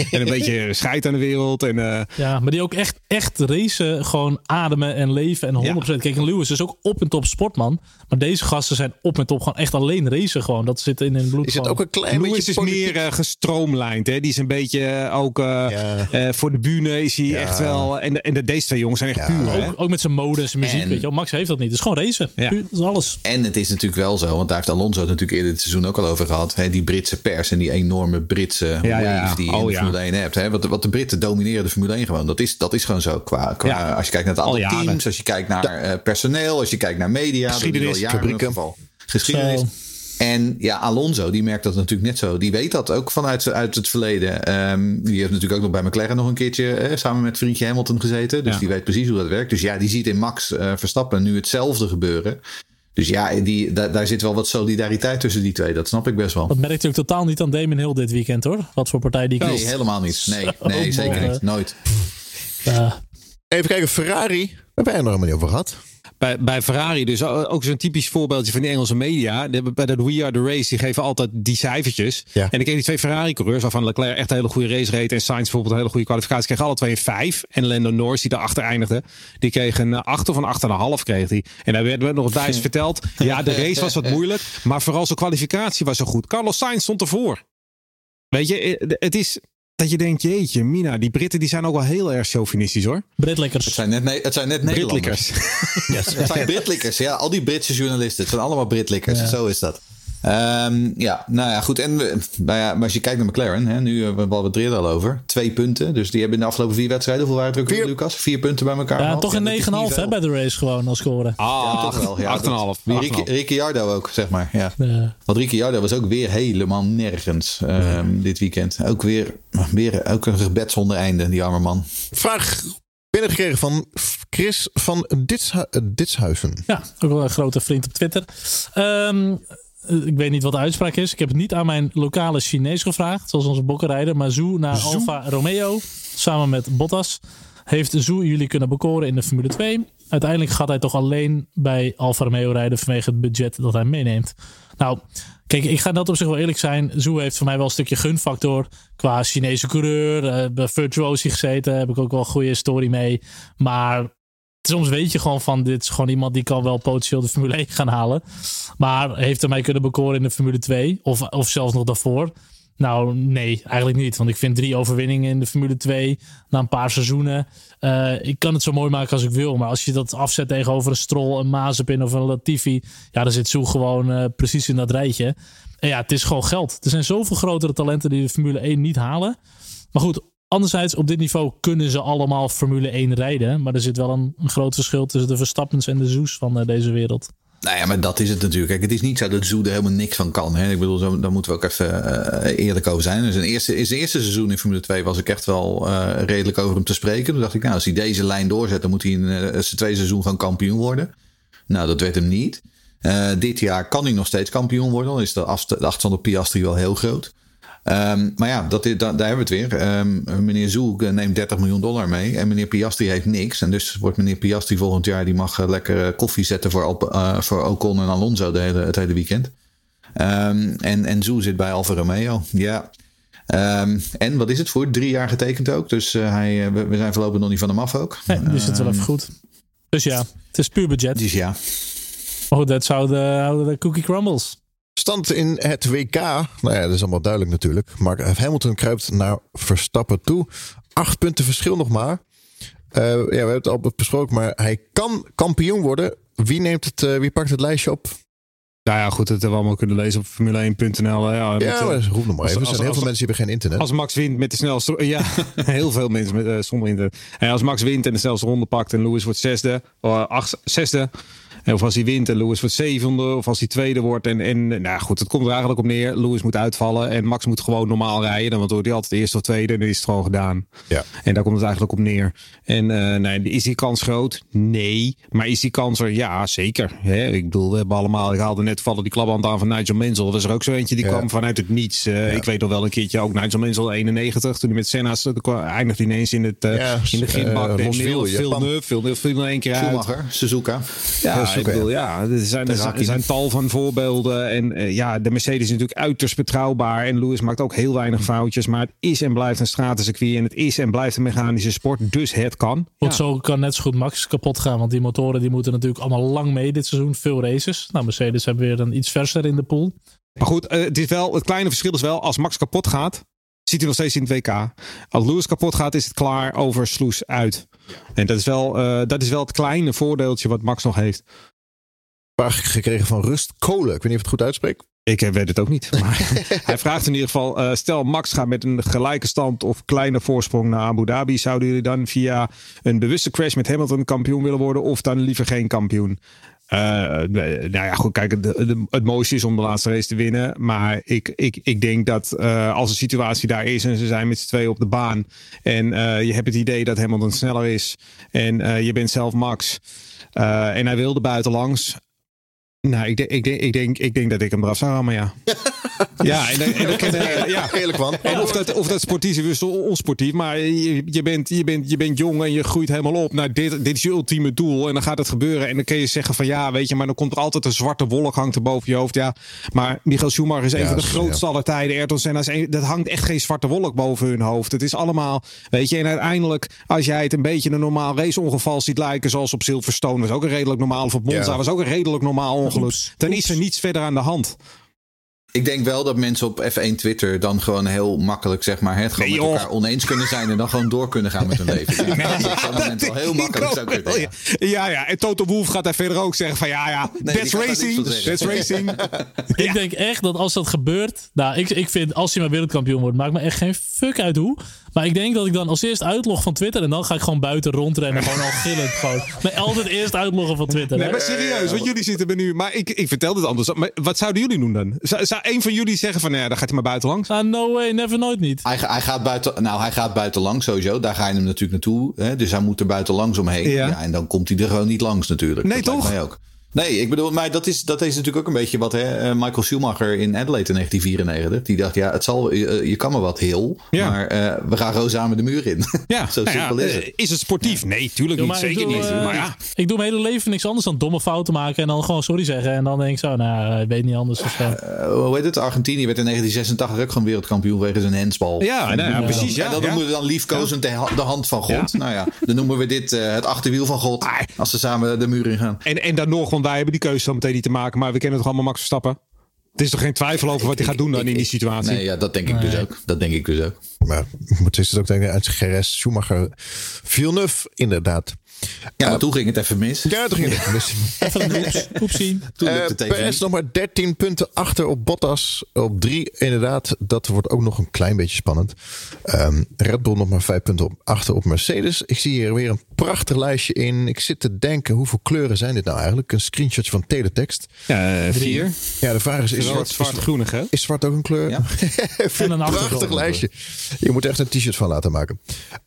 ja. en een beetje scheid aan de wereld. En, uh... ja, maar die ook echt, echt racen. Gewoon ademen en leven. En honderd procent. Ja. Kijk, Lewis is ook op en top sportman. Maar deze gasten zijn op en top gewoon echt alleen racen. Gewoon. Dat zit in hun bloed. Is het ook een klein Lewis beetje is meer uh, gestroomlijnd. Hè? Die is een beetje ook uh, ja. uh, voor de bühne is hij ja. echt wel. En, de, en de, deze twee jongens zijn echt ja. puur. Ook, ook met zijn mode, zijn muziek. En, weet je wel. Max heeft dat niet. Het is gewoon racen. Ja. Puur, dat is alles. En het is natuurlijk wel zo. Want daar heeft Alonso het natuurlijk eerder dit seizoen ook al over gehad. Hè? Die Britse pers en die enorme Britse ja, wave ja. die je oh, in de Formule ja. één hebt. Hè? Wat, wat de Britten domineren de Formule één gewoon. Dat is, dat is gewoon zo. Qua, qua, ja. Als je kijkt naar het aantal teams. Jaren. Als je kijkt naar uh, personeel. Als je kijkt naar media. Geschiedenis. Fabrieken. Geschiedenis. So. En ja, Alonso, die merkt dat natuurlijk net zo. Die weet dat ook vanuit uit het verleden. Um, die heeft natuurlijk ook nog bij McLaren nog een keertje... Eh, samen met vriendje Hamilton gezeten. Dus ja. die weet precies hoe dat werkt. Dus ja, die ziet in Max uh, Verstappen nu hetzelfde gebeuren. Dus ja, die, da- daar zit wel wat solidariteit tussen die twee. Dat snap ik best wel. Dat merkte ik totaal niet aan Damon Hill dit weekend, hoor. Wat voor partij die kiest. Nee, helemaal niet. Nee, nee zeker niet. Nooit. Uh. Even kijken, Ferrari. Daar hebben we er nog helemaal niet over gehad. Bij, bij Ferrari, dus ook zo'n typisch voorbeeldje van de Engelse media. Bij dat We Are The Race, die geven altijd die cijfertjes. Ja. En ik ken die twee Ferrari-coureurs, waarvan Leclerc echt een hele goede race reed. En Sainz bijvoorbeeld een hele goede kwalificatie. Kregen alle twee een vijf. En Lando Norris, die daarachter eindigde, die kreeg een acht of een acht en een half kreeg hij. En daar werd nog eens verteld. Ja, de race was wat moeilijk. Maar vooral zijn kwalificatie was zo goed. Carlos Sainz stond ervoor. Weet je, het is... Dat je denkt, jeetje, Mina, die Britten die zijn ook wel heel erg chauvinistisch, hoor. Britlikkers. Het zijn net, ne- het zijn net Nederlanders. Yes. Het zijn Britlikkers, ja. Al die Britse journalisten, het zijn allemaal Britlikkers. Ja. Zo is dat. Um, ja, nou ja, goed. En we, nou ja, maar als je kijkt naar McLaren, hè, nu hebben we het er al over. Twee punten, dus die hebben in de afgelopen vier wedstrijden... Hoeveel waren het ook, Lucas? Vier punten bij elkaar. Ja, toch een negen komma vijf hè, bij de race gewoon als scoren. Ah, ja, acht komma vijf Ja, Ricciardo ook, zeg maar. Ja. Ja. Want Ricciardo was ook weer helemaal nergens um, ja. dit weekend. Ook weer, weer ook een gebed zonder einde, die arme man. Vraag binnengekregen van Chris van Ditshu- Ditshuizen. Ja, ook wel een grote vriend op Twitter. Ehm... Um, Ik weet niet wat de uitspraak is. Ik heb het niet aan mijn lokale Chinees gevraagd. Zoals onze bokkenrijder. Maar Zhou naar Zhou? Alfa Romeo. Samen met Bottas. Heeft Zhou jullie kunnen bekoren in de Formule twee? Uiteindelijk gaat hij toch alleen bij Alfa Romeo rijden. Vanwege het budget dat hij meeneemt. Nou, kijk, ik ga dat op zich wel eerlijk zijn. Zhou heeft voor mij wel een stukje gunfactor. Qua Chinese coureur. Bij Virtuosi gezeten. Heb ik ook wel een goede story mee. Maar... Soms weet je gewoon van, dit is gewoon iemand die kan wel potentieel de Formule één gaan halen. Maar heeft hij mij kunnen bekoren in de Formule twee? Of, of zelfs nog daarvoor? Nou, nee, eigenlijk niet. Want ik vind drie overwinningen in de Formule twee na een paar seizoenen. Uh, ik kan het zo mooi maken als ik wil. Maar als je dat afzet tegenover een Stroll, een Mazepin of een Latifi... ja, dan zit Zhou gewoon uh, precies in dat rijtje. En ja, het is gewoon geld. Er zijn zoveel grotere talenten die de Formule één niet halen. Maar goed, anderzijds, op dit niveau kunnen ze allemaal Formule één rijden. Maar er zit wel een, een groot verschil tussen de Verstappens en de Zhou's van uh, deze wereld. Nou ja, maar dat is het natuurlijk. Kijk, het is niet zo dat Zhou er helemaal niks van kan. Hè? Ik bedoel, zo, daar moeten we ook even uh, eerlijk over zijn. Dus in zijn eerste, eerste seizoen in Formule twee was ik echt wel uh, redelijk over hem te spreken. Toen dacht ik, nou, als hij deze lijn doorzet, dan moet hij in uh, zijn tweede seizoen gewoon kampioen worden. Nou, dat werd hem niet. Uh, dit jaar kan hij nog steeds kampioen worden. Dan is de, afst- de achterstand op Piastri wel heel groot. Um, maar ja, dat, da, daar hebben we het weer. Um, meneer Zhou neemt dertig miljoen dollar mee. En meneer Piastri heeft niks. En dus wordt meneer Piastri volgend jaar... die mag lekker koffie zetten voor, Alp, uh, voor Ocon en Alonso de hele, het hele weekend. Um, en, en Zhou zit bij Alfa Romeo. Ja. Um, en wat is het voor? Drie jaar getekend ook. Dus uh, hij, we, we zijn voorlopig nog niet van hem af ook. Nee, dus het um, wel even goed. Dus ja, het is puur budget. Dus ja. Oh, dat zou de cookie crumbles. Stand in het W K. Nou ja, dat is allemaal duidelijk natuurlijk. Maar Hamilton kruipt naar Verstappen toe. Acht punten verschil nog maar. Uh, ja, we hebben het al besproken, maar hij kan kampioen worden. Wie neemt het? Uh, wie pakt het lijstje op? Nou ja, goed, dat hebben we allemaal kunnen lezen op Formule één punt n l. Ja, met, ja maar, roep nog maar even. Als, als, er zijn heel als, veel als, mensen hebben geen internet. Als Max wint met de snelste... Ja, heel veel mensen met uh, zonder internet. En als Max wint en de snelste ronde pakt en Lewis wordt zesde, uh, acht, zesde... Of als hij wint en Lewis wordt zevende. Of als hij tweede wordt. En, en nou goed, het komt er eigenlijk op neer. Lewis moet uitvallen en Max moet gewoon normaal rijden. Want dan wordt hij altijd eerste of tweede en dan is het gewoon gedaan. Ja. En daar komt het eigenlijk op neer. En uh, nee, is die kans groot? Nee. Maar is die kans er? Ja, zeker. Hè? Ik bedoel, we hebben allemaal... Ik haalde net vallen die klapband aan van Nigel Mansell. Dat was er ook zo eentje die ja. kwam vanuit het niets. Uh, ja. Ik weet nog wel een keertje ook Nigel Mansell eenennegentig. Toen hij met Senna eindigde ineens in, het, uh, ja, in de grindbak. Uh, veel Villeneuve veel veel één keer uit. Schumacher, Suzuka. Ja. Ja, ik bedoel, ja, er zijn, er zijn, er zijn tal van voorbeelden. En uh, ja, de Mercedes is natuurlijk uiterst betrouwbaar. En Lewis maakt ook heel weinig foutjes. Maar het is en blijft een stratencircuit. En het is en blijft een mechanische sport. Dus het kan. Want ja. Zo kan net zo goed Max kapot gaan. Want die motoren die moeten natuurlijk allemaal lang mee dit seizoen. Veel races. Nou, Mercedes hebben weer een iets verser in de pool. Maar goed, uh, het, is wel, het kleine verschil is wel als Max kapot gaat. Zit hij nog steeds in het W K. Als Lewis kapot gaat, is het klaar over Sluis uit. En dat is wel, uh, dat is wel het kleine voordeeltje wat Max nog heeft. Een paar gekregen van Rust Kolen. Ik weet niet of ik het goed uitspreek. Ik weet het ook niet. Maar hij vraagt in ieder geval, uh, stel Max gaat met een gelijke stand of kleine voorsprong naar Abu Dhabi. Zouden jullie dan via een bewuste crash met Hamilton kampioen willen worden of dan liever geen kampioen? Uh, nou ja, goed, kijk, de, de, het mooiste is om de laatste race te winnen. Maar ik, ik, ik denk dat uh, als de situatie daar is en ze zijn met z'n tweeën op de baan. En uh, je hebt het idee dat Hamilton sneller is. En uh, je bent zelf Max. Uh, en hij wilde buitenlangs. Nou, ik, de, ik, de, ik, denk, ik denk dat ik hem eraf zou rammen, ja. Ja, en dat, en dat kan, uh, ja. Eerlijk van. En of, dat, of dat sportief is of onsportief, maar je, je, bent, je, bent, je bent jong en je groeit helemaal op. Nou, dit, dit is je ultieme doel en dan gaat het gebeuren. En dan kun je zeggen van ja, weet je, maar dan komt er altijd een zwarte wolk hangt er boven je hoofd. Ja, maar Michael Schumacher is een ja, van de grootste ja. aller tijden. Ayrton Senna is een, dat hangt echt geen zwarte wolk boven hun hoofd. Het is allemaal, weet je, en uiteindelijk als jij het een beetje een normaal raceongeval ziet lijken, zoals op Silverstone was ook een redelijk normaal, of op Monza ja. was ook een redelijk normaal ongeluk. Dan is er niets verder aan de hand. Ik denk wel dat mensen op F één Twitter dan gewoon heel makkelijk zeg maar het gewoon nee, met elkaar oneens kunnen zijn en dan gewoon door kunnen gaan met hun leven. Ja, nee, ja, dat is op dat moment wel heel makkelijk zou kunnen. Ja. ja, ja. En Toto Wolff gaat daar verder ook zeggen van ja, ja, nee, that's racing, dat that's racing. Ik ja. denk echt dat als dat gebeurt, nou, ik, ik vind als hij maar wereldkampioen wordt, maakt me echt geen fuck uit hoe. Maar ik denk dat ik dan als eerst uitlog van Twitter en dan ga ik gewoon buiten rondrennen. Gewoon al gillend gewoon. Maar altijd eerst uitloggen van Twitter. Nee, hè? Maar serieus, want jullie zitten er nu. Maar ik, ik vertel dit anders. Maar wat zouden jullie doen dan? Zou, zou een van jullie zeggen van, ja, dan gaat hij maar buitenlangs? Ah, no way, never, nooit niet. Hij, hij gaat buiten, nou, hij gaat buitenlangs sowieso. Daar ga je hem natuurlijk naartoe. Hè? Dus hij moet er buitenlangs omheen. Ja. Ja, en dan komt hij er gewoon niet langs natuurlijk. Nee, dat toch? Lijkt mij ook. Nee, ik bedoel, maar dat is, dat is natuurlijk ook een beetje wat hè, Michael Schumacher in Adelaide in negentien vierennegentig. Die dacht, ja, het zal, je, je kan me wat heel, ja. maar uh, we gaan gewoon samen de muur in. Ja. Zo nou simpel ja, is het. Is het sportief? Nee, tuurlijk ja, niet. Zeker doe, niet. Uh, maar ja. Ik doe mijn hele leven niks anders dan domme fouten maken en dan gewoon sorry zeggen. En dan denk ik zo, nou, ik weet niet anders. Of, uh. Uh, hoe heet het? Argentinië werd in negentien zesentachtig ook gewoon wereldkampioen wegens een handsbal. Ja, nou, ja precies. Ja, ja, dat ja. noemen we dan liefkozend ja. de hand van God. Ja. Nou ja, dan noemen we dit uh, het achterwiel van God als ze samen de muur in gaan. En, en dan nog, want wij hebben die keuze zo meteen niet te maken. Maar we kennen toch allemaal Max Verstappen? Het is toch geen twijfel over wat hij gaat doen dan in die situatie? Nee, ja, dat denk ik dus ook. Dat denk ik dus ook. Maar het is het ook denk ik uit G R S, Schumacher, Villeneuve inderdaad. Ja, maar uh, toen ging het even mis. Ja, toen ging het even mis. Even een oeps, oepsie. Uh, Perez nog maar dertien punten achter op Bottas. Op drie inderdaad. Dat wordt ook nog een klein beetje spannend. Um, Red Bull nog maar vijf punten op, achter op Mercedes. Ik zie hier weer een prachtig lijstje in. Ik zit te denken, hoeveel kleuren zijn dit nou eigenlijk? Een screenshotje van teletext. Ja, uh, vier. Ja, de vraag is, is zwart, zwart groenig, hè? Is zwart ook een kleur? Ja. Een prachtig lijstje. Je moet echt een t-shirt van laten maken.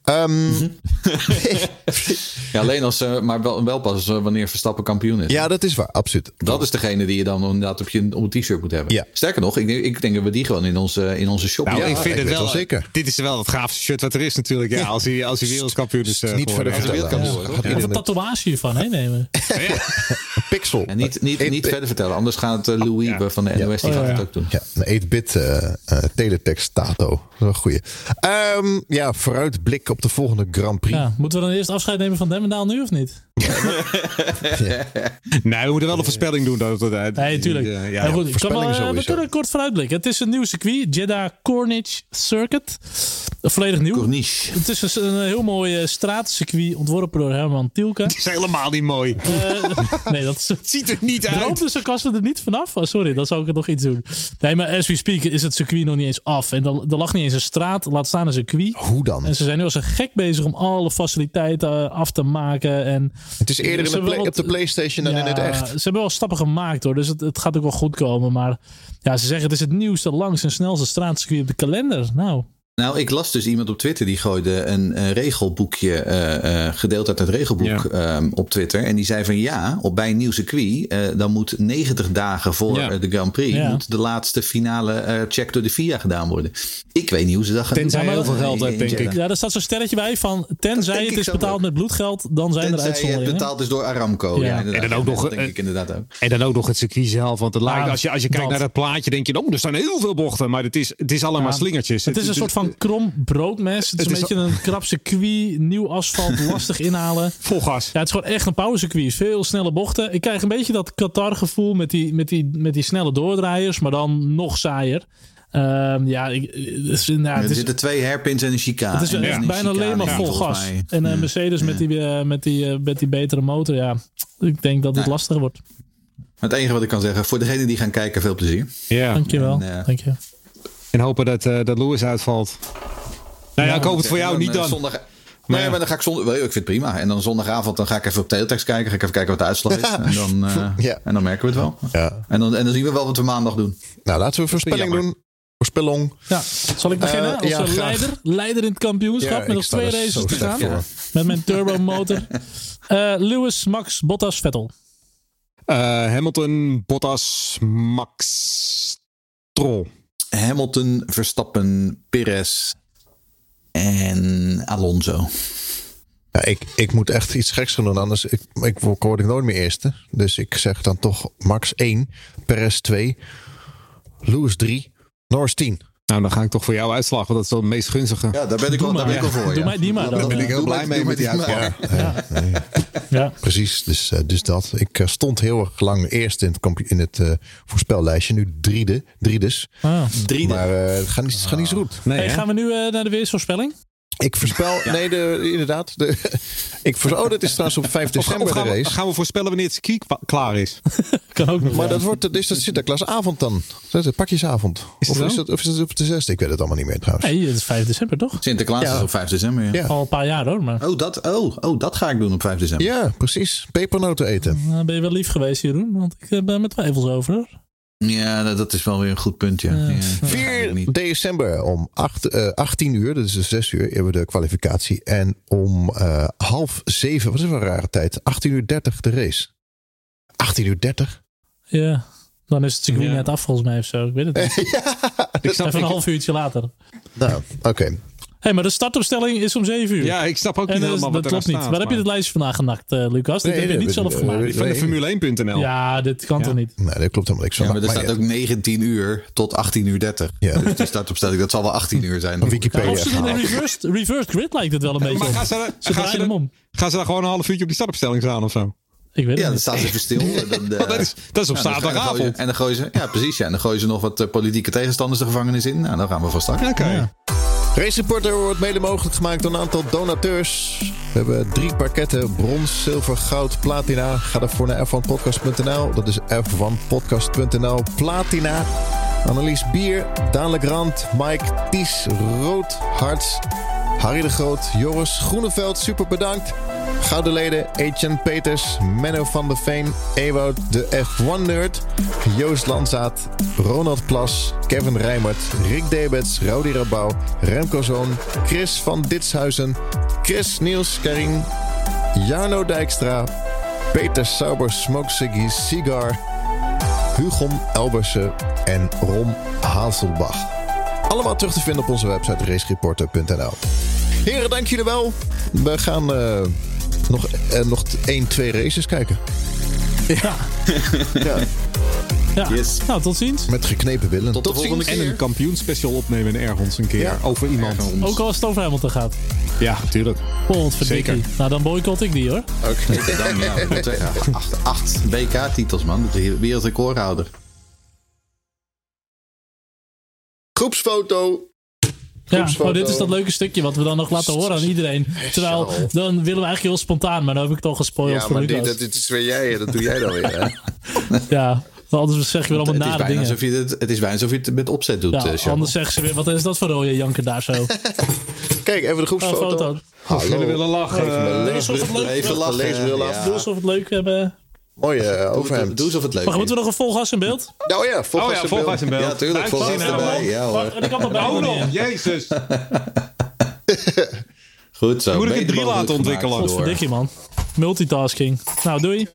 Um, mm-hmm. Ja, alleen als, uh, maar wel, wel pas uh, wanneer Verstappen kampioen is. Ja, dat is waar, absoluut. Dat is degene die je dan inderdaad op je op een t-shirt moet hebben. Ja. Sterker nog, ik, ik denk dat we die gewoon in onze, in onze shop. Nou, ja, ik vind ik het wel, wel zeker. Dit is wel het gaafste shirt wat er is natuurlijk. Ja, als hij als hij wereldkampioen is. Uh, niet verder vertellen. Ja, ja. Ja. Of een tatoeage hiervan hè, nemen. Ja. Een pixel. En niet, niet, niet verder vertellen, anders gaat uh, Louis oh, ja. van de N O S die oh, gaat ja. het ook doen. Ja, een eight-bit uh, uh, teletext tato. Dat is wel een goeie. Um, ja, vooruitblik op de volgende Grand Prix. Ja, moeten we dan eerst afscheid nemen van Demmedaal? Nu of niet? Ja. Nee, we moeten wel een voorspelling doen. Dat, dat, dat, nee, natuurlijk. Ja, ja, ja, we kunnen een kort vooruitblikken. Het is een nieuw circuit, Jeddah Corniche Circuit. Volledig nieuw. Corniche. Het is een, een heel mooi straatcircuit ontworpen door Herman Tielke. Het is helemaal niet mooi. Uh, nee, dat is, het ziet er niet uit. Droomde sarcasme er niet vanaf. Oh, sorry, dan zou ik het nog iets doen. Nee, maar as we speak is het circuit nog niet eens af. En er lag niet eens een straat, laat staan een circuit. Hoe dan? En ze zijn nu als een gek bezig om alle faciliteiten af te maken. En het is eerder in de play, op de PlayStation dan ja, in het echt. Ze hebben wel stappen gemaakt hoor. Dus het, het gaat ook wel goed komen. Maar ja, ze zeggen het is het nieuwste, langs en snelste straatcircuit op de kalender. Nou. Nou, ik las dus iemand op Twitter die gooide een, een regelboekje, uh, uh, gedeeld uit het regelboek ja. um, op Twitter. En die zei van ja, op, bij een nieuw circuit, uh, dan moet negentig dagen voor ja. de Grand Prix ja. moet de laatste finale uh, check door de F I A gedaan worden. Ik weet niet hoe ze dat gaan tenzij doen. Tenzij heel veel geld heeft, denk ik. Ja, daar staat zo'n sterretje bij van tenzij het is betaald ook. met bloedgeld, dan zijn tenzij er uitzonderingen. Het betaald is door Aramco. Ja. Ja, en, dan ook nog, denk ik inderdaad ook. en dan ook nog het circuit zelf. Want het nou, lijkt, als, je, als je kijkt dat. naar dat plaatje, denk je, oh, er staan heel veel bochten. Maar het is, het is allemaal ja. slingertjes. Het, het is een soort van Een krom broodmes. Het is het een is beetje al... een krap circuit. Nieuw asfalt. Lastig inhalen. Vol gas. Ja, het is gewoon echt een powercircuit. Veel snelle bochten. Ik krijg een beetje dat Qatar gevoel met die, met die, met die snelle doordraaiers. Maar dan nog saaier. Uh, ja, ik, dus, nou, ja, er is, zitten twee hairpins en een chicane. Het is, ja. het is ja. bijna alleen maar vol ja, gas. Mij. En uh, Mercedes ja. met, die, uh, met, die, uh, met die betere motor. Ja, ik denk dat het ja. lastiger wordt. Het enige wat ik kan zeggen. Voor degenen die gaan kijken, veel plezier. Ja. Dankjewel. En, uh, Dankjewel. En hopen dat, uh, dat Lewis uitvalt. Nou ja, ik hoop het voor jou niet dan. Zondag... Maar nee, ja. maar dan ga ik zondag... Ik vind het prima. En dan zondagavond dan ga ik even op teletext kijken. Ga ik even kijken wat de uitslag is. En dan, uh, ja. en dan merken we het wel. Ja. En, dan, en dan zien we wel wat we maandag doen. Nou, laten we een voorspelling doen. Voorspellong. Ja. Zal ik beginnen? Als uh, ja, leider, leider in het kampioenschap. Ja, met nog twee races te gaan. Ja. Met mijn turbomotor. uh, Lewis, Max, Bottas, Vettel. Uh, Hamilton, Bottas, Max, Stroll. Hamilton, Verstappen, Perez en Alonso. Ja, ik, ik moet echt iets geks gaan doen, anders ik, ik word ik nooit meer eerste. Dus ik zeg dan toch Max één, Perez twee, Lewis drie, Norris tien. Nou, dan ga ik toch voor jouw uitslag, want dat is wel het meest gunstige. Ja, daar ben ik wel, daar ben ik wel voor. Ja. Doe mij die maar. Daar ben ik heel blij mee met die uitslag. Ja, ja. ja. ja. Precies, dus, dus dat. Ik stond heel erg lang eerst in het, in het uh, voorspellijstje. Nu driede, driedes. Ah. Driede. Maar uh, het gaat niet, het gaat niet zo goed. Nee, hey, gaan we nu uh, naar de weersvoorspelling? Ik voorspel, ja. nee, de, inderdaad. De, ik voorspel, oh, dat is trouwens op vijf december of gaan, of gaan de race. Gaan we voorspellen wanneer het circuit klaar is? Kan ook nog. Maar dat wordt, is dat Sinterklaasavond dan? Dat is pakjesavond. Is of, is dat, of is dat op de zesde? Ik weet het allemaal niet meer trouwens. Nee, het is vijf december toch? Sinterklaas ja. is op vijf december, ja. ja. Al een paar jaar hoor. Maar. Oh, dat, oh, oh, dat ga ik doen op vijf december. Ja, precies. Pepernoten eten. Nou, ben je wel lief geweest, Jeroen? Want ik heb er mijn twijfels over hoor. Ja, dat is wel weer een goed punt, ja. ja, ja. vier december om achttien uur, dat is dus zes uur, hebben we de kwalificatie. En om uh, half zeven, wat is wel een rare tijd, achttien uur dertig de race. achttien uur dertig? Ja, dan is het circuit ja. net af volgens mij of zo, ik weet het niet. ja, ik snap Even een half uurtje later. Nou, oké. Okay. Hé, hey, maar de startopstelling is om zeven uur. Ja, ik snap ook niet en, helemaal dat wat er klopt niet. Staat, Waar maar. heb je het lijstje van aangenakt, uh, Lucas? Dit nee, heb je nee, niet zelf gemaakt. Nee. Van de Formule één punt n l. Ja, dit kan ja. toch niet? Nee, dat klopt helemaal niks. Ja, maar er staat ja. ook negentien uur tot achttien uur dertig. Ja. Dus de startopstelling, dat zal wel achttien uur zijn. Op Wikipedia. Ja, of ze in de reversed, reversed grid lijkt het wel een beetje. Maar gaan ze, ze, ze, ze, ze daar gewoon een half uurtje op die startopstelling staan of zo? Ik weet ja, dan staan ze even stil. Dan, uh, dat, is, dat is op ja, zaterdagavond. En dan gooien ze, ja, precies. Ja, en dan gooien ze nog wat uh, politieke tegenstanders de gevangenis in. Nou, dan gaan we van start. Oké. Okay. Ja. Race Reporter wordt mede mogelijk gemaakt door een aantal donateurs. We hebben drie pakketten. Brons, zilver, goud, platina. Ga daarvoor naar F one podcast dot n l. Dat is F one podcast dot n l. Platina. Annelies Bier, Daan Legrand, Mike Ties, Rood Harts, Harry de Groot, Joris Groeneveld, super bedankt. Gouden leden, Etienne Peters, Menno van der Veen, Ewout de F one nerd, Joost Landzaat, Ronald Plas, Kevin Rijmert, Rick Debets, Rowdy Rabouw, Remco Zoon, Chris van Ditshuizen, Chris Niels Karin, Jarno Dijkstra, Peter Sauber, Smoke Siggy, Sigar, Hugo Elbersen en Ron Hazelbach. Allemaal terug te vinden op onze website racereporter dot n l. Heren, dank jullie wel. We gaan uh, nog, uh, nog één, twee races kijken. Ja. ja. ja. Yes. Nou, tot ziens. Met geknepen billen. Tot, tot de volgende keer. En een kampioenspecial opnemen ergens een keer. Ja. Over iemand. Ergens. Ook al als het over Hamilton gaat. Ja, natuurlijk. Zeker. Nou, dan boycott ik die, hoor. Oké. Okay. ja, acht, acht W K-titels, man. De wereldrecordhouder. Groepsfoto. Groepsfoto. Ja, oh, dit is dat leuke stukje wat we dan nog laten horen aan iedereen. Terwijl, dan willen we eigenlijk heel spontaan, maar dan heb ik het al gespoild. Ja, maar Lucas. Dit, dat, dit is weer jij, dat doe jij dan weer. Hè? ja, anders zeg je weer allemaal nare dingen. Alsof je het, het is bijna alsof je het met opzet doet. Ja, uh, anders zeggen ze weer, wat is dat voor rode janker daar zo? Kijk, even de groepsfoto. Oh, Hallo. Jullie willen lachen. Uh, Doe alsof het leuk even lachen. Ja. Doe alsof het leuk hebben. Mooie uh, overhemd. Doe alsof het leuk is. Maar moeten we nog een vol gas in beeld? Nou ja, vol gas in beeld. Oh ja, vol gas in beeld. Ja, tuurlijk, vol gas erbij. Ja, hoor. Ik kan dat bij houden. Jezus. Goed zo. Moet ik er drie laten ontwikkelen. Godverdikkie, man. Multitasking. Nou, doei.